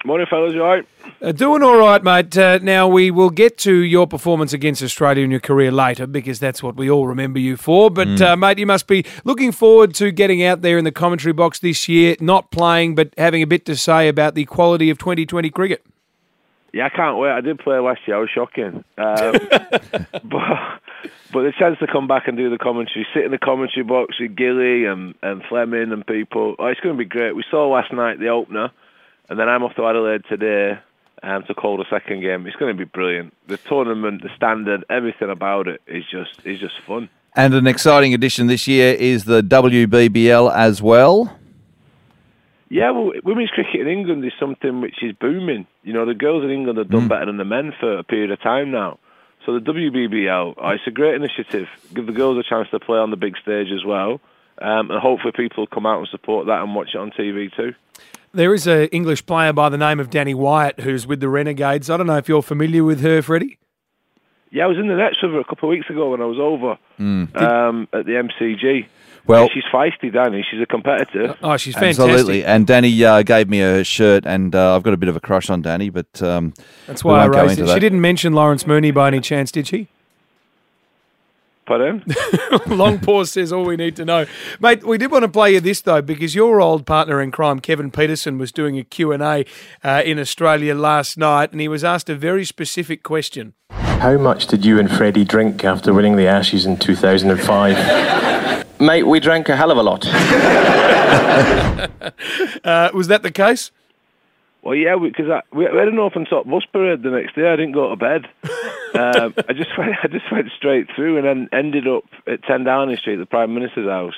Morning, fellas. You all right? Uh, doing all right, mate. Uh, now, we will get to your performance against Australia in your career later because that's what we all remember you for. But, mm. uh, mate, you must be looking forward to getting out there in the commentary box this year, not playing but having a bit to say about the quality of twenty twenty cricket. Yeah, I can't wait. I did play last year. I was shocking. Um, but, but the chance to come back and do the commentary, sit in the commentary box with Gilly and, and Fleming and people, oh, it's going to be great. We saw last night the opener. And then I'm off to Adelaide today um, to call the second game. It's going to be brilliant. The tournament, the standard, everything about it is just is just fun. And an exciting addition this year is the W B B L as well. Yeah, well, women's cricket in England is something which is booming. You know, the girls in England have done mm. better than the men for a period of time now. So the W B B L, oh, it's a great initiative. Give the girls a chance to play on the big stage as well. Um, and hopefully people come out and support that and watch it on T V too. There is an English player by the name of Danny Wyatt who's with the Renegades. I don't know if you're familiar with her, Freddie? Yeah, I was in the nets with her a couple of weeks ago when I was over mm. um, at the M C G. Well, yeah, she's feisty, Danny. She's a competitor. Oh, she's fantastic. Absolutely. And Danny uh, gave me her shirt, and uh, I've got a bit of a crush on Danny, but um, that's why I raised it. That. She didn't mention Lawrence Mooney by any chance, did she? Pardon? Long pause says all we need to know. Mate, we did want to play you this, though, because your old partner in crime, Kevin Peterson, was doing a Q and A uh, in Australia last night, and he was asked a very specific question. How much did you and Freddie drink after winning the Ashes in two thousand five? Mate, we drank a hell of a lot. uh, was that the case? Well, yeah, because we, we, we had an open-top bus parade the next day. I didn't go to bed. um, I just went, I just went straight through and then ended up at ten Downing Street, the Prime Minister's house,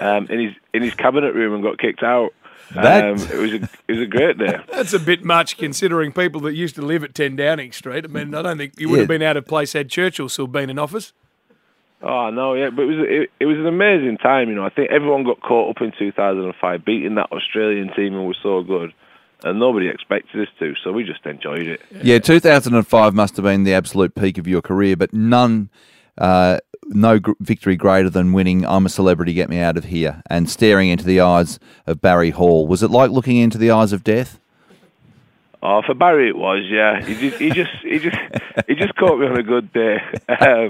um, in his in his cabinet room, and got kicked out. That... Um, it was a, it was a great day. That's a bit much, considering people that used to live at ten Downing Street. I mean, I don't think you would yeah. have been out of place had Churchill still been in office. Oh no, yeah, but it was it, it was an amazing time. You know, I think everyone got caught up in two thousand five, beating that Australian team, and was so good. And nobody expected us to, so we just enjoyed it. Yeah, two thousand five must have been the absolute peak of your career, but none, uh, no gr- victory greater than winning I'm a Celebrity, Get Me Out of Here, and staring into the eyes of Barry Hall. Was it like looking into the eyes of death? Oh, for Barry it was, yeah. He, did, he just he just, he just caught me on a good day. Um,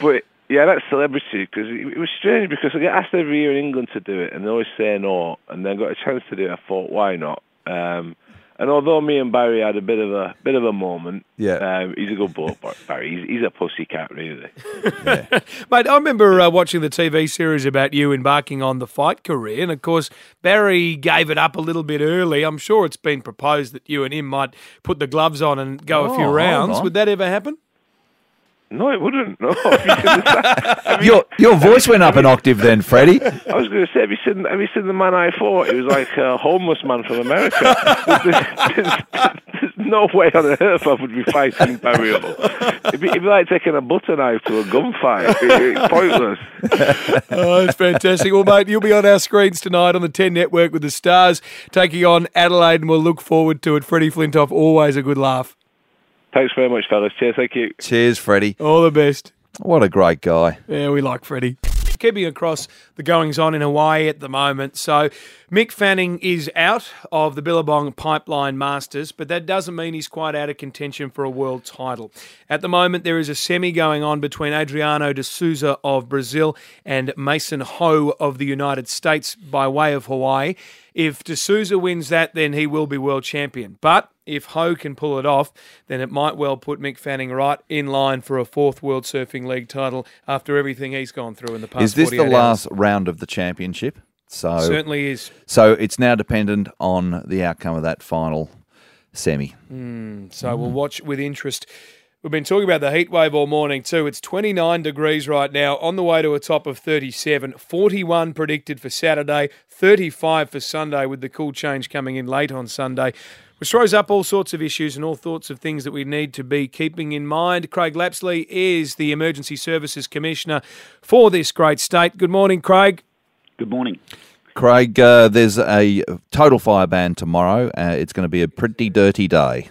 but, yeah, that's Celebrity, because it was strange, because I get asked every year in England to do it, and they always say no, and then got a chance to do it, I thought, why not? Um, and although me and Barry had a bit of a bit of a moment, yeah. um, he's a good bloke, Barry. He's, he's a pussycat, really. Yeah. Mate, I remember uh, watching the T V series about you embarking on the fight career, and of course Barry gave it up a little bit early. I'm sure it's been proposed that you and him might put the gloves on and go oh, a few rounds. Would that ever happen? No, it wouldn't. No. I mean, your your voice I mean, went up I mean, an octave then, Freddie. I was going to say, have you seen, have you seen the man I fought? He was like a homeless man from America. there's, there's, there's no way on earth I would be fighting Barry Hall. It'd be, it'd be like taking a butter knife to a gunfight. It, it's pointless. Oh, it's fantastic. Well, mate, you'll be on our screens tonight on the ten Network with the Stars, taking on Adelaide, and we'll look forward to it. Freddie Flintoff, always a good laugh. Thanks very much, fellas. Cheers, thank you. Cheers, Freddie. All the best. What a great guy. Yeah, we like Freddie. Keeping across the goings-on in Hawaii at the moment. So Mick Fanning is out of the Billabong Pipeline Masters, but that doesn't mean he's quite out of contention for a world title. At the moment, there is a semi going on between Adriano de Souza of Brazil and Mason Ho of the United States by way of Hawaii. If de Souza wins that, then he will be world champion. But if Ho can pull it off, then it might well put Mick Fanning right in line for a fourth World Surfing League title after everything he's gone through in the past forty-eight hours. Is this the last round of the championship? So certainly is. So it's now dependent on the outcome of that final semi. Mm, so mm. we'll watch with interest. We've been talking about the heat wave all morning too. It's twenty-nine degrees right now, on the way to a top of thirty-seven. forty-one predicted for Saturday, thirty-five for Sunday, with the cool change coming in late on Sunday, which throws up all sorts of issues and all sorts of things that we need to be keeping in mind. Craig Lapsley is the Emergency Services Commissioner for this great state. Good morning, Craig. Good morning. Craig, uh, there's a total fire ban tomorrow. Uh, it's going to be a pretty dirty day.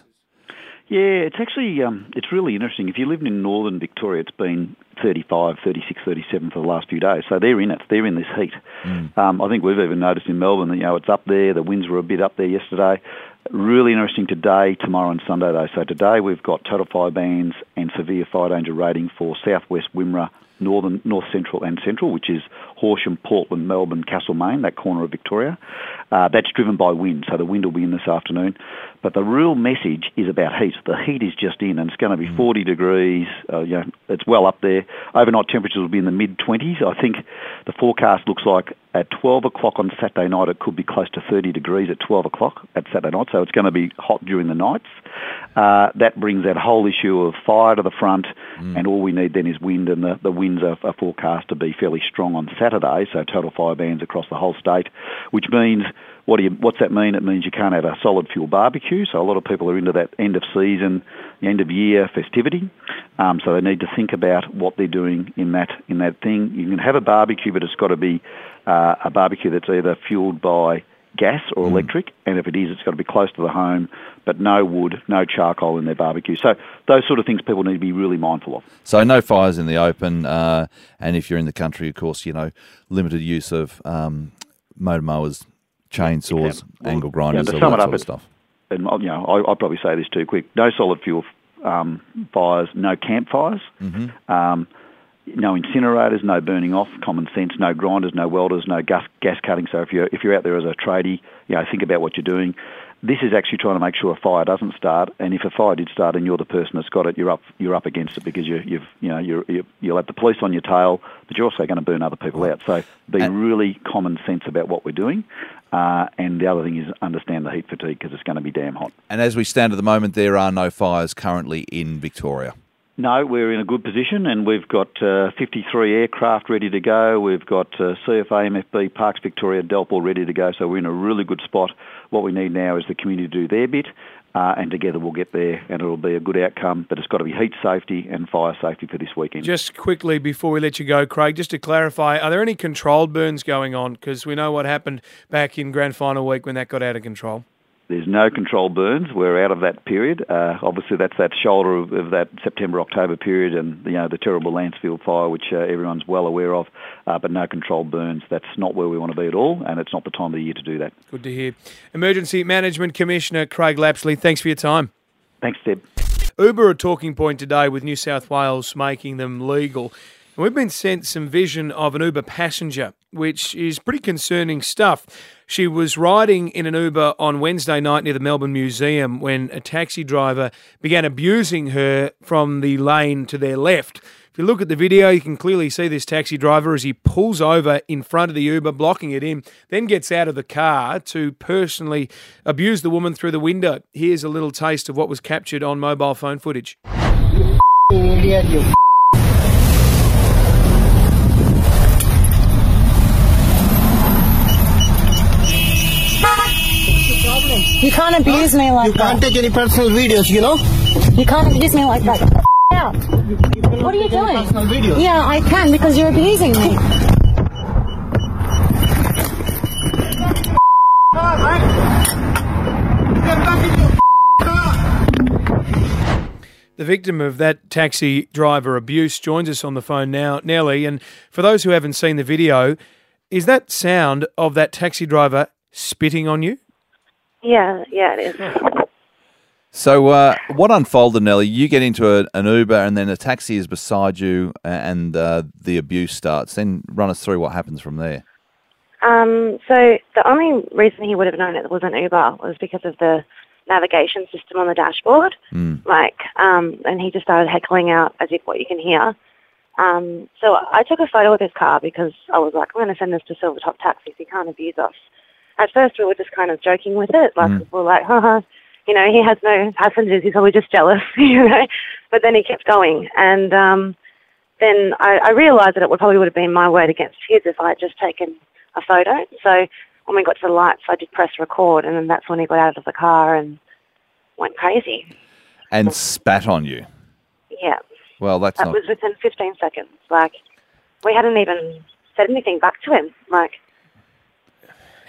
Yeah, it's actually, um, it's really interesting. If you live in northern Victoria, it's been thirty-five, thirty-six, thirty-seven for the last few days. So they're in it. They're in this heat. Mm. Um, I think we've even noticed in Melbourne that, you know, it's up there. The winds were a bit up there yesterday. Really interesting today, tomorrow and Sunday, though. So today we've got total fire bans and severe fire danger rating for southwest Wimmera, northern, north central and central, which is Horsham, Portland, Melbourne, Castlemaine, that corner of Victoria. Uh, that's driven by wind, so the wind will be in this afternoon. But the real message is about heat. The heat is just in, and it's going to be forty degrees. Uh, you know, it's well up there. Overnight temperatures will be in the mid-twenties. I think the forecast looks like at twelve o'clock on Saturday night, it could be close to thirty degrees at twelve o'clock at Saturday night, so it's going to be hot during the nights. Uh, that brings that whole issue of fire to the front, mm. and all we need then is wind, and the, the winds are, are forecast to be fairly strong on Saturday. Saturday, so total fire bans across the whole state, which means, what do you, what's that mean? It means you can't have a solid fuel barbecue, so a lot of people are into that end of season, end of year festivity, um, so they need to think about what they're doing in that, in that thing. You can have a barbecue, but it's got to be uh, a barbecue that's either fuelled by gas or electric, mm. and if it is, it's got to be close to the home, but no wood, no charcoal in their barbecue. So those sort of things people need to be really mindful of. So no fires in the open, uh, and if you're in the country, of course, you know, limited use of um, motor mowers, chainsaws, exactly. angle grinders, yeah, all that sort of stuff. And, you know, I, I'll probably say this too quick, no solid fuel um, fires, no campfires, mm-hmm. um, no incinerators, no burning off, common sense, no grinders, no welders, no gas, gas cutting. So if you're, if you're out there as a tradie, you know, think about what you're doing. This is actually trying to make sure a fire doesn't start, and if a fire did start and you're the person that's got it, you're up you're up against it, because you, you've you know you're, you're, you'll have the police on your tail, but you're also going to burn other people out. So be and really common sense about what we're doing, uh, and the other thing is understand the heat fatigue, because it's going to be damn hot. And as we stand at the moment, there are no fires currently in Victoria. No, we're in a good position, and we've got uh, fifty-three aircraft ready to go. We've got uh, C F A, M F B, Parks Victoria, D E L P all ready to go, so we're in a really good spot. What we need now is the community to do their bit, uh, and together we'll get there, and it'll be a good outcome, but it's got to be heat safety and fire safety for this weekend. Just quickly, before we let you go, Craig, just to clarify, are there any controlled burns going on? Because we know what happened back in grand final week when that got out of control. There's no controlled burns. We're out of that period. Uh, obviously, that's that shoulder of, of that September-October period, and you know the terrible Lancefield fire, which uh, everyone's well aware of, uh, but no controlled burns. That's not where we want to be at all, and it's not the time of the year to do that. Good to hear. Emergency Management Commissioner Craig Lapsley, thanks for your time. Thanks, Seb. Uber a talking point today with New South Wales making them legal. And we've been sent some vision of an Uber passenger, which is pretty concerning stuff. She was riding in an Uber on Wednesday night near the Melbourne Museum when a taxi driver began abusing her from the lane to their left. If you look at the video, you can clearly see this taxi driver as he pulls over in front of the Uber, blocking it in, then gets out of the car to personally abuse the woman through the window. Here's a little taste of what was captured on mobile phone footage. You f***ing idiot, you f***ing. You can't abuse me like that. You can't that. Take any personal videos, you know? You can't abuse me like that. F*** out. You, you what are you doing? Personal videos. Yeah, I can, because you're abusing me. The victim of that taxi driver abuse joins us on the phone now, Nelly. And for those who haven't seen the video, is that sound of that taxi driver spitting on you? Yeah, yeah, it is. So uh, what unfolded, Nelly? You get into a, an Uber and then a taxi is beside you and uh, the abuse starts. Then run us through what happens from there. Um, so the only reason he would have known it was an Uber was because of the navigation system on the dashboard. Mm. Like, um, and he just started heckling out as if what you can hear. Um, so I took a photo of his car because I was like, I'm going to send this to Silvertop Taxis. He can't abuse us. At first, we were just kind of joking with it, like mm. we were like, haha, you know, he has no passengers, he's probably just jealous, you know. But then he kept going, and um, then I, I realised that it would probably would have been my word against his if I had just taken a photo. So when we got to the lights, I did press record, and then that's when he got out of the car and went crazy. And spat on you. Yeah. Well, that's that not... was within fifteen seconds. Like, we hadn't even said anything back to him, like...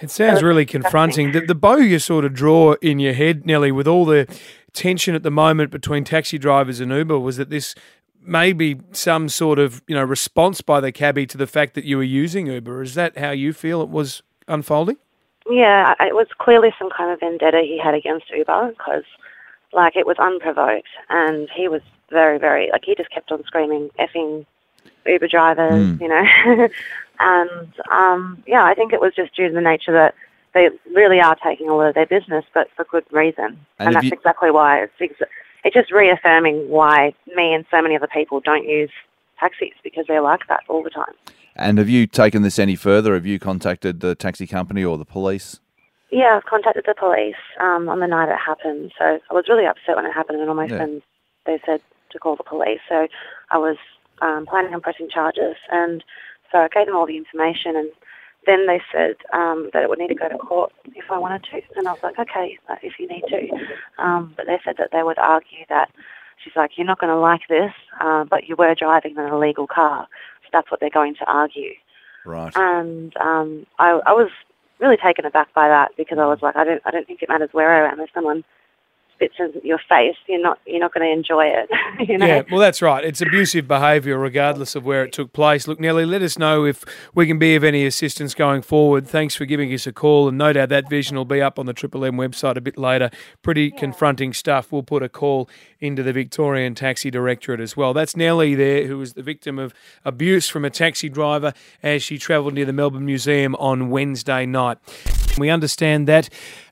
It sounds really confronting. The, the bow you sort of draw in your head, Nelly, with all the tension at the moment between taxi drivers and Uber, was that this may be some sort of, you know, response by the cabbie to the fact that you were using Uber. Is that how you feel it was unfolding? Yeah, it was clearly some kind of vendetta he had against Uber, because, like, it was unprovoked, and he was very, very, like, he just kept on screaming, effing Uber drivers, mm. you know. And, um, yeah, I think it was just due to the nature that they really are taking a lot of their business, but for good reason. And, and that's you... exactly why. It's, exa- it's just reaffirming why me and so many other people don't use taxis, because they're like that all the time. And have you taken this any further? Have you contacted the taxi company or the police? Yeah, I've contacted the police um, on the night it happened. So I was really upset when it happened, and all my yeah. friends, they said to call the police. So I was um, planning on pressing charges, and... So I gave them all the information, and then they said um, that it would need to go to court if I wanted to. And I was like, okay, if you need to. Um, but they said that they would argue that, she's like, you're not going to like this, uh, but you were driving an illegal car. So that's what they're going to argue. Right. And um, I, I was really taken aback by that, because I was like, I don't, I don't think it matters where I am. If someone spits in your face, you're not, you're not going to enjoy it. You know? Yeah, well, that's right. It's abusive behaviour, regardless of where it took place. Look, Nelly, let us know if we can be of any assistance going forward. Thanks for giving us a call, and no doubt that vision will be up on the Triple M website a bit later. Pretty yeah. confronting stuff. We'll put a call into the Victorian Taxi Directorate as well. That's Nelly there, who was the victim of abuse from a taxi driver as she travelled near the Melbourne Museum on Wednesday night. We understand that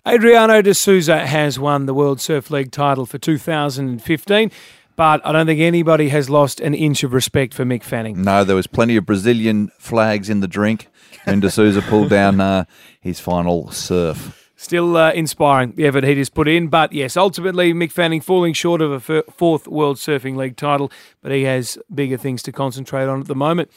Adriano de Souza has won the World Surf League title for two thousand fifteen, but I don't think anybody has lost an inch of respect for Mick Fanning. No, there was plenty of Brazilian flags in the drink when de Souza pulled down uh, his final surf. Still uh, inspiring, the effort he has put in. But yes, ultimately, Mick Fanning falling short of a f- fourth World Surfing League title, but he has bigger things to concentrate on at the moment.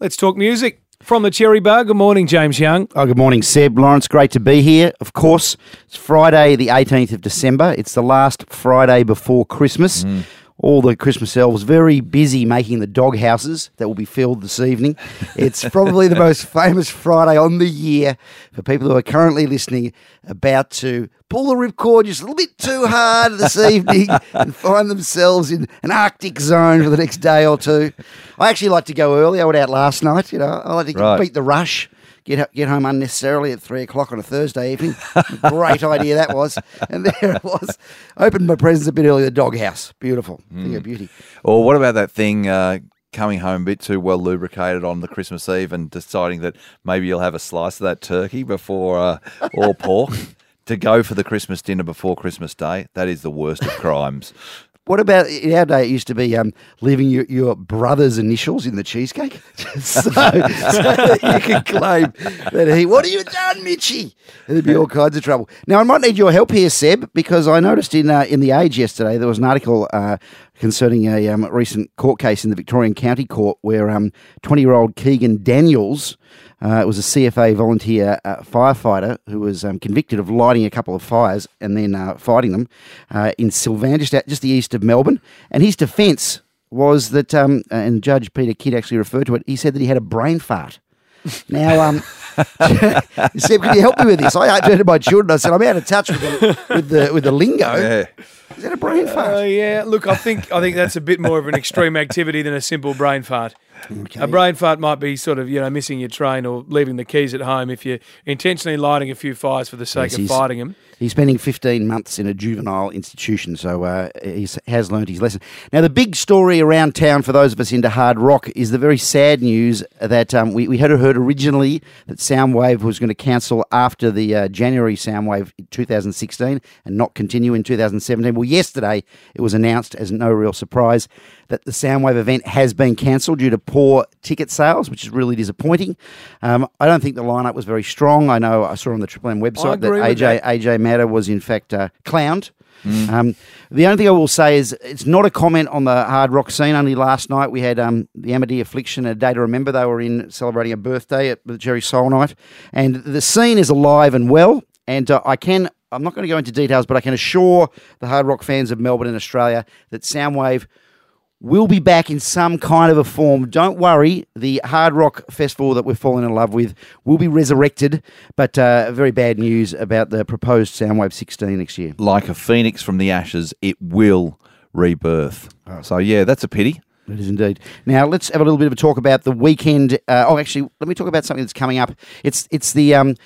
Let's talk music. From the Cherry Bar, good morning, James Young. Oh, good morning, Seb. Lawrence, great to be here. Of course, it's Friday the eighteenth of December. It's the last Friday before Christmas. Mm. All the Christmas elves very busy making the dog houses that will be filled this evening. It's probably the most famous Friday on the year for people who are currently listening, about to pull the ripcord just a little bit too hard this evening and find themselves in an Arctic zone for the next day or two. I actually like to go early. I went out last night. You know, I like to right. beat the rush. Get get home unnecessarily at three o'clock on a Thursday evening. Great idea that was. And there it was. Opened my presents a bit early, the doghouse. Beautiful. Mm. Thing of beauty. Or what about that thing uh, coming home a bit too well lubricated on the Christmas Eve and deciding that maybe you'll have a slice of that turkey before uh, or pork to go for the Christmas dinner before Christmas Day? That is the worst of crimes. What about, in our day, it used to be um, leaving your, your brother's initials in the cheesecake so, so that you could claim that he, what have you done, Mitchie? There'd be all kinds of trouble. Now, I might need your help here, Seb, because I noticed in uh, in The Age yesterday there was an article uh, concerning a um, recent court case in the Victorian County Court where um, twenty-year-old Keegan Daniels, uh, was a C F A volunteer uh, firefighter who was um, convicted of lighting a couple of fires and then uh, fighting them uh, in Sylvan, just, out, just the east of Melbourne. And his defence was that, um, and Judge Peter Kidd actually referred to it, he said that he had a brain fart. Now, um, Seb, can you help me with this? I turned to my children. I said, I'm out of touch with the with the, with the lingo. Yeah. Is that a brain fart? Uh, yeah. Look, I think I think that's a bit more of an extreme activity than a simple brain fart. Okay. A brain fart might be sort of, you know, missing your train or leaving the keys at home if you're intentionally lighting a few fires for the sake yes, of fighting them. He's spending fifteen months in a juvenile institution, so uh, he has learned his lesson. Now, the big story around town for those of us into hard rock is the very sad news that um, we, we had heard originally that Soundwave was going to cancel after the uh, January Soundwave in two thousand sixteen and not continue in two thousand seventeen. Well, yesterday it was announced, as no real surprise, that the Soundwave event has been cancelled due to poor ticket sales, which is really disappointing. Um, I don't think the lineup was very strong. I know I saw on the Triple M website that A J A J Matter was in fact uh, clowned. Mm. Um, the only thing I will say is it's not a comment on the hard rock scene. Only last night we had um, the Amity Affliction, A Day to Remember. They were in celebrating a birthday at the Jerry Soul Night, and the scene is alive and well. And uh, I can. I'm not going to go into details, but I can assure the hard rock fans of Melbourne and Australia that Soundwave will be back in some kind of a form. Don't worry, the hard rock festival that we've fallen in love with will be resurrected, but uh, very bad news about the proposed Soundwave sixteen next year. Like a phoenix from the ashes, it will rebirth. Oh. So, yeah, that's a pity. It is indeed. Now, let's have a little bit of a talk about the weekend. Uh, oh, actually, let me talk about something that's coming up. It's it's the um,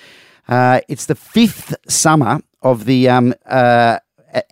uh, it's the fifth summer of the... Um, uh,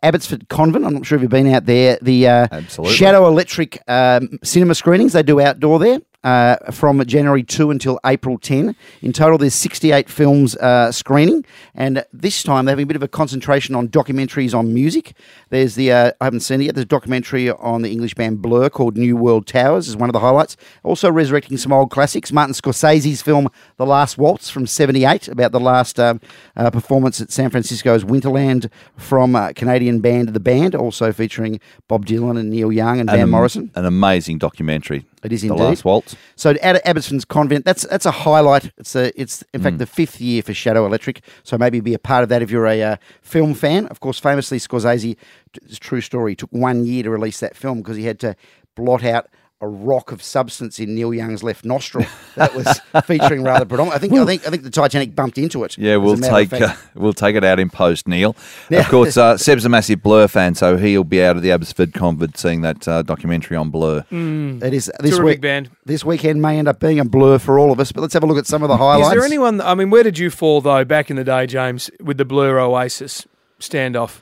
Abbotsford Convent. I'm not sure if you've been out there. The uh, Shadow Electric um, cinema screenings they do outdoor there uh, from January second until April tenth. In total, there's sixty-eight films uh, screening, and this time they're having a bit of a concentration on documentaries on music. There's the uh, I haven't seen it yet. There's a documentary on the English band Blur called New World Towers is one of the highlights. Also resurrecting some old classics. Martin Scorsese's film The Last Waltz from seventy-eight about the last um, uh, performance at San Francisco's Winterland from uh, Canadian. Canadian band, The Band, also featuring Bob Dylan and Neil Young and Van Morrison. An amazing documentary. It is indeed. The last waltz. So out of Abbotsford's Convent, that's that's a highlight. It's a, it's in fact mm. the fifth year for Shadow Electric, so maybe be a part of that if you're a uh, film fan. Of course, famously, Scorsese, it's a true story, took one year to release that film because he had to blot out a rock of substance in Neil Young's left nostril that was featuring rather predominant. I think I think I think the Titanic bumped into it. Yeah, we'll take uh, we'll take it out in post, Neil. Now, of course, uh, Seb's a massive Blur fan, so he'll be out of the Abbotsford Convent seeing that uh, documentary on Blur. Mm, it is this week. Band. This weekend may end up being a blur for all of us, but let's have a look at some of the highlights. Is there anyone? I mean, where did you fall though back in the day, James, with the Blur Oasis standoff?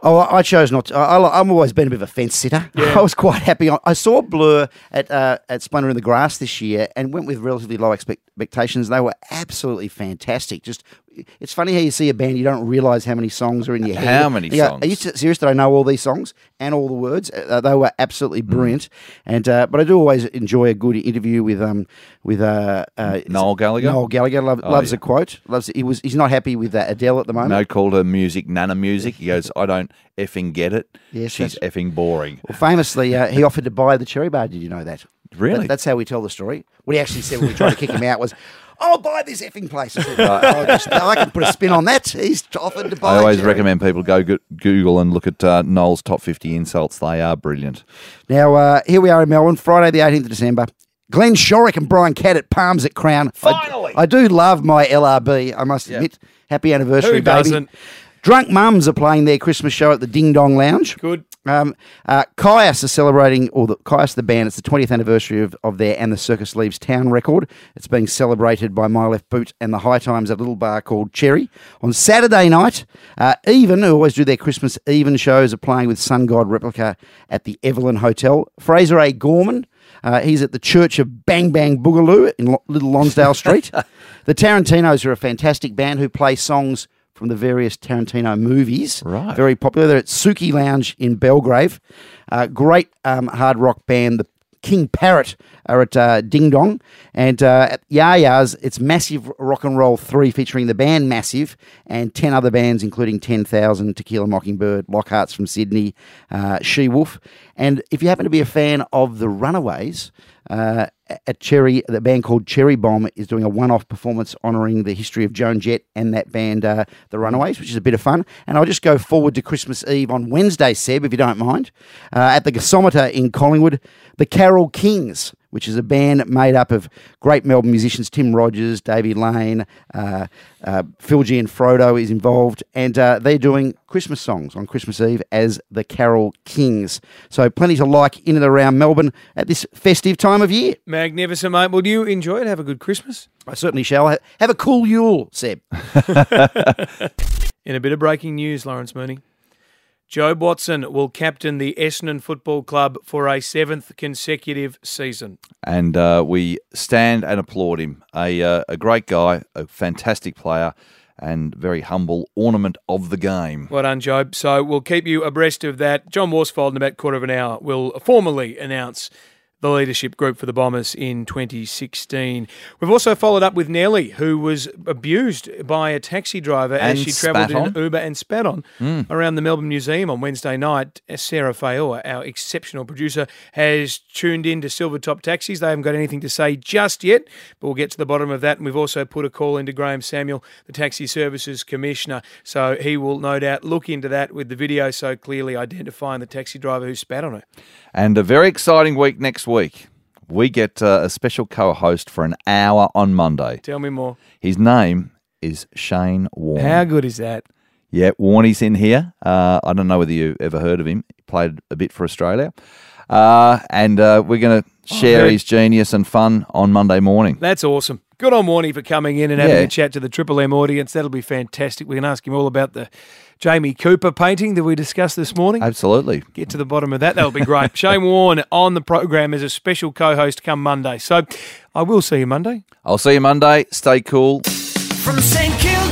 Oh, I chose not to. I, I, I've always been a bit of a fence sitter. Yeah. I was quite happy. I, I saw Blur at uh, at Splendour in the Grass this year and went with relatively low expect, expectations. They were absolutely fantastic. Just, it's funny how you see a band, you don't realise how many songs are in your head. How many you songs? Go, are you serious that I know all these songs and all the words? Uh, they were absolutely brilliant. Mm. And uh, but I do always enjoy a good interview with um with uh, uh Noel Gallagher. Noel Gallagher love, oh, loves yeah. a quote. Loves he was he's not happy with uh, Adele at the moment. No, called her music nana music. He goes, I don't effing get it. Yes, she's effing boring. Well, famously, uh, he offered to buy the Cherry Bar. Did you know that? Really? That, that's how we tell the story. What he actually said when we tried to kick him out was, I'll buy this effing place. I, said, oh, just, I can put a spin on that. He's offered to buy it. I always Jerry. recommend people go go- Google and look at uh, Noel's top fifty insults. They are brilliant. Now, uh, here we are in Melbourne, Friday the eighteenth of December. Glenn Shorrock and Brian Catt at Palms at Crown. Finally! I, I do love my L R B, I must admit. Yep. Happy anniversary, Who baby. Doesn't? Drunk Mums are playing their Christmas show at the Ding Dong Lounge. Good. Um, uh, Caius are celebrating, or the, Caius the band, it's the twentieth anniversary of, of their And the Circus Leaves Town record. It's being celebrated by My Left Boot and the High Times at a little bar called Cherry. On Saturday night, uh, Even, who always do their Christmas Even shows, are playing with Sun God Replica at the Evelyn Hotel. Fraser A. Gorman. Uh, he's at the Church of Bang Bang Boogaloo in L- Little Lonsdale Street. The Tarantinos are a fantastic band who play songs from the various Tarantino movies. Right. Very popular. They're at Suki Lounge in Belgrave. Uh, great um, hard rock band, the King Parrot, are at uh, Ding Dong. And uh, at Yaya's, it's Massive Rock and Roll three featuring the band Massive and ten other bands, including ten thousand, Tequila Mockingbird, Lockhart's from Sydney, uh, She-Wolf. And if you happen to be a fan of The Runaways, uh, at Cherry, the band called Cherry Bomb is doing a one-off performance honouring the history of Joan Jett and that band, uh, The Runaways, which is a bit of fun. And I'll just go forward to Christmas Eve on Wednesday, Seb, if you don't mind, uh, at the Gasometer in Collingwood, the Carol Kings, which is a band made up of great Melbourne musicians, Tim Rogers, Davey Lane, uh, uh, Phil Gianfrodo is involved, and uh, they're doing Christmas songs on Christmas Eve as the Carol Kings. So plenty to like in and around Melbourne at this festive time of year. Magnificent, mate. Well, do you enjoy it? Have a good Christmas. I certainly shall. Have a cool Yule, Seb. In a bit of breaking news, Lawrence Mooney. Job Watson will captain the Essendon Football Club for a seventh consecutive season. And uh, we stand and applaud him. A, uh, a great guy, a fantastic player, and very humble ornament of the game. Well done, Job. So we'll keep you abreast of that. John Worsfold, in about quarter of an hour, will formally announce the leadership group for the Bombers in twenty sixteen. We've also followed up with Nelly, who was abused by a taxi driver and as she travelled in an Uber and spat on mm. around the Melbourne Museum on Wednesday night. Sarah Fayor, our exceptional producer, has tuned in to Silvertop Taxis. They haven't got anything to say just yet, but we'll get to the bottom of that. And we've also put a call into Graham Samuel, the Taxi Services Commissioner. So he will no doubt look into that with the video so clearly identifying the taxi driver who spat on her. And a very exciting week next week. We get uh, a special co-host for an hour on Monday. Tell me more. His name is Shane Warne. How good is that? Yeah, Warnie's in here. Uh, I don't know whether you ever heard of him. He played a bit for Australia. Uh, and uh, we're going to share oh, his genius and fun on Monday morning. That's awesome. Good on Warnie for coming in and having yeah. a chat to the Triple M audience. That'll be fantastic. We can ask him all about the Jamie Cooper painting that we discussed this morning. Absolutely. Get to the bottom of that. That'll be great. Shane Warne on the program as a special co-host come Monday. So I will see you Monday. I'll see you Monday. Stay cool. From Saint Kilda.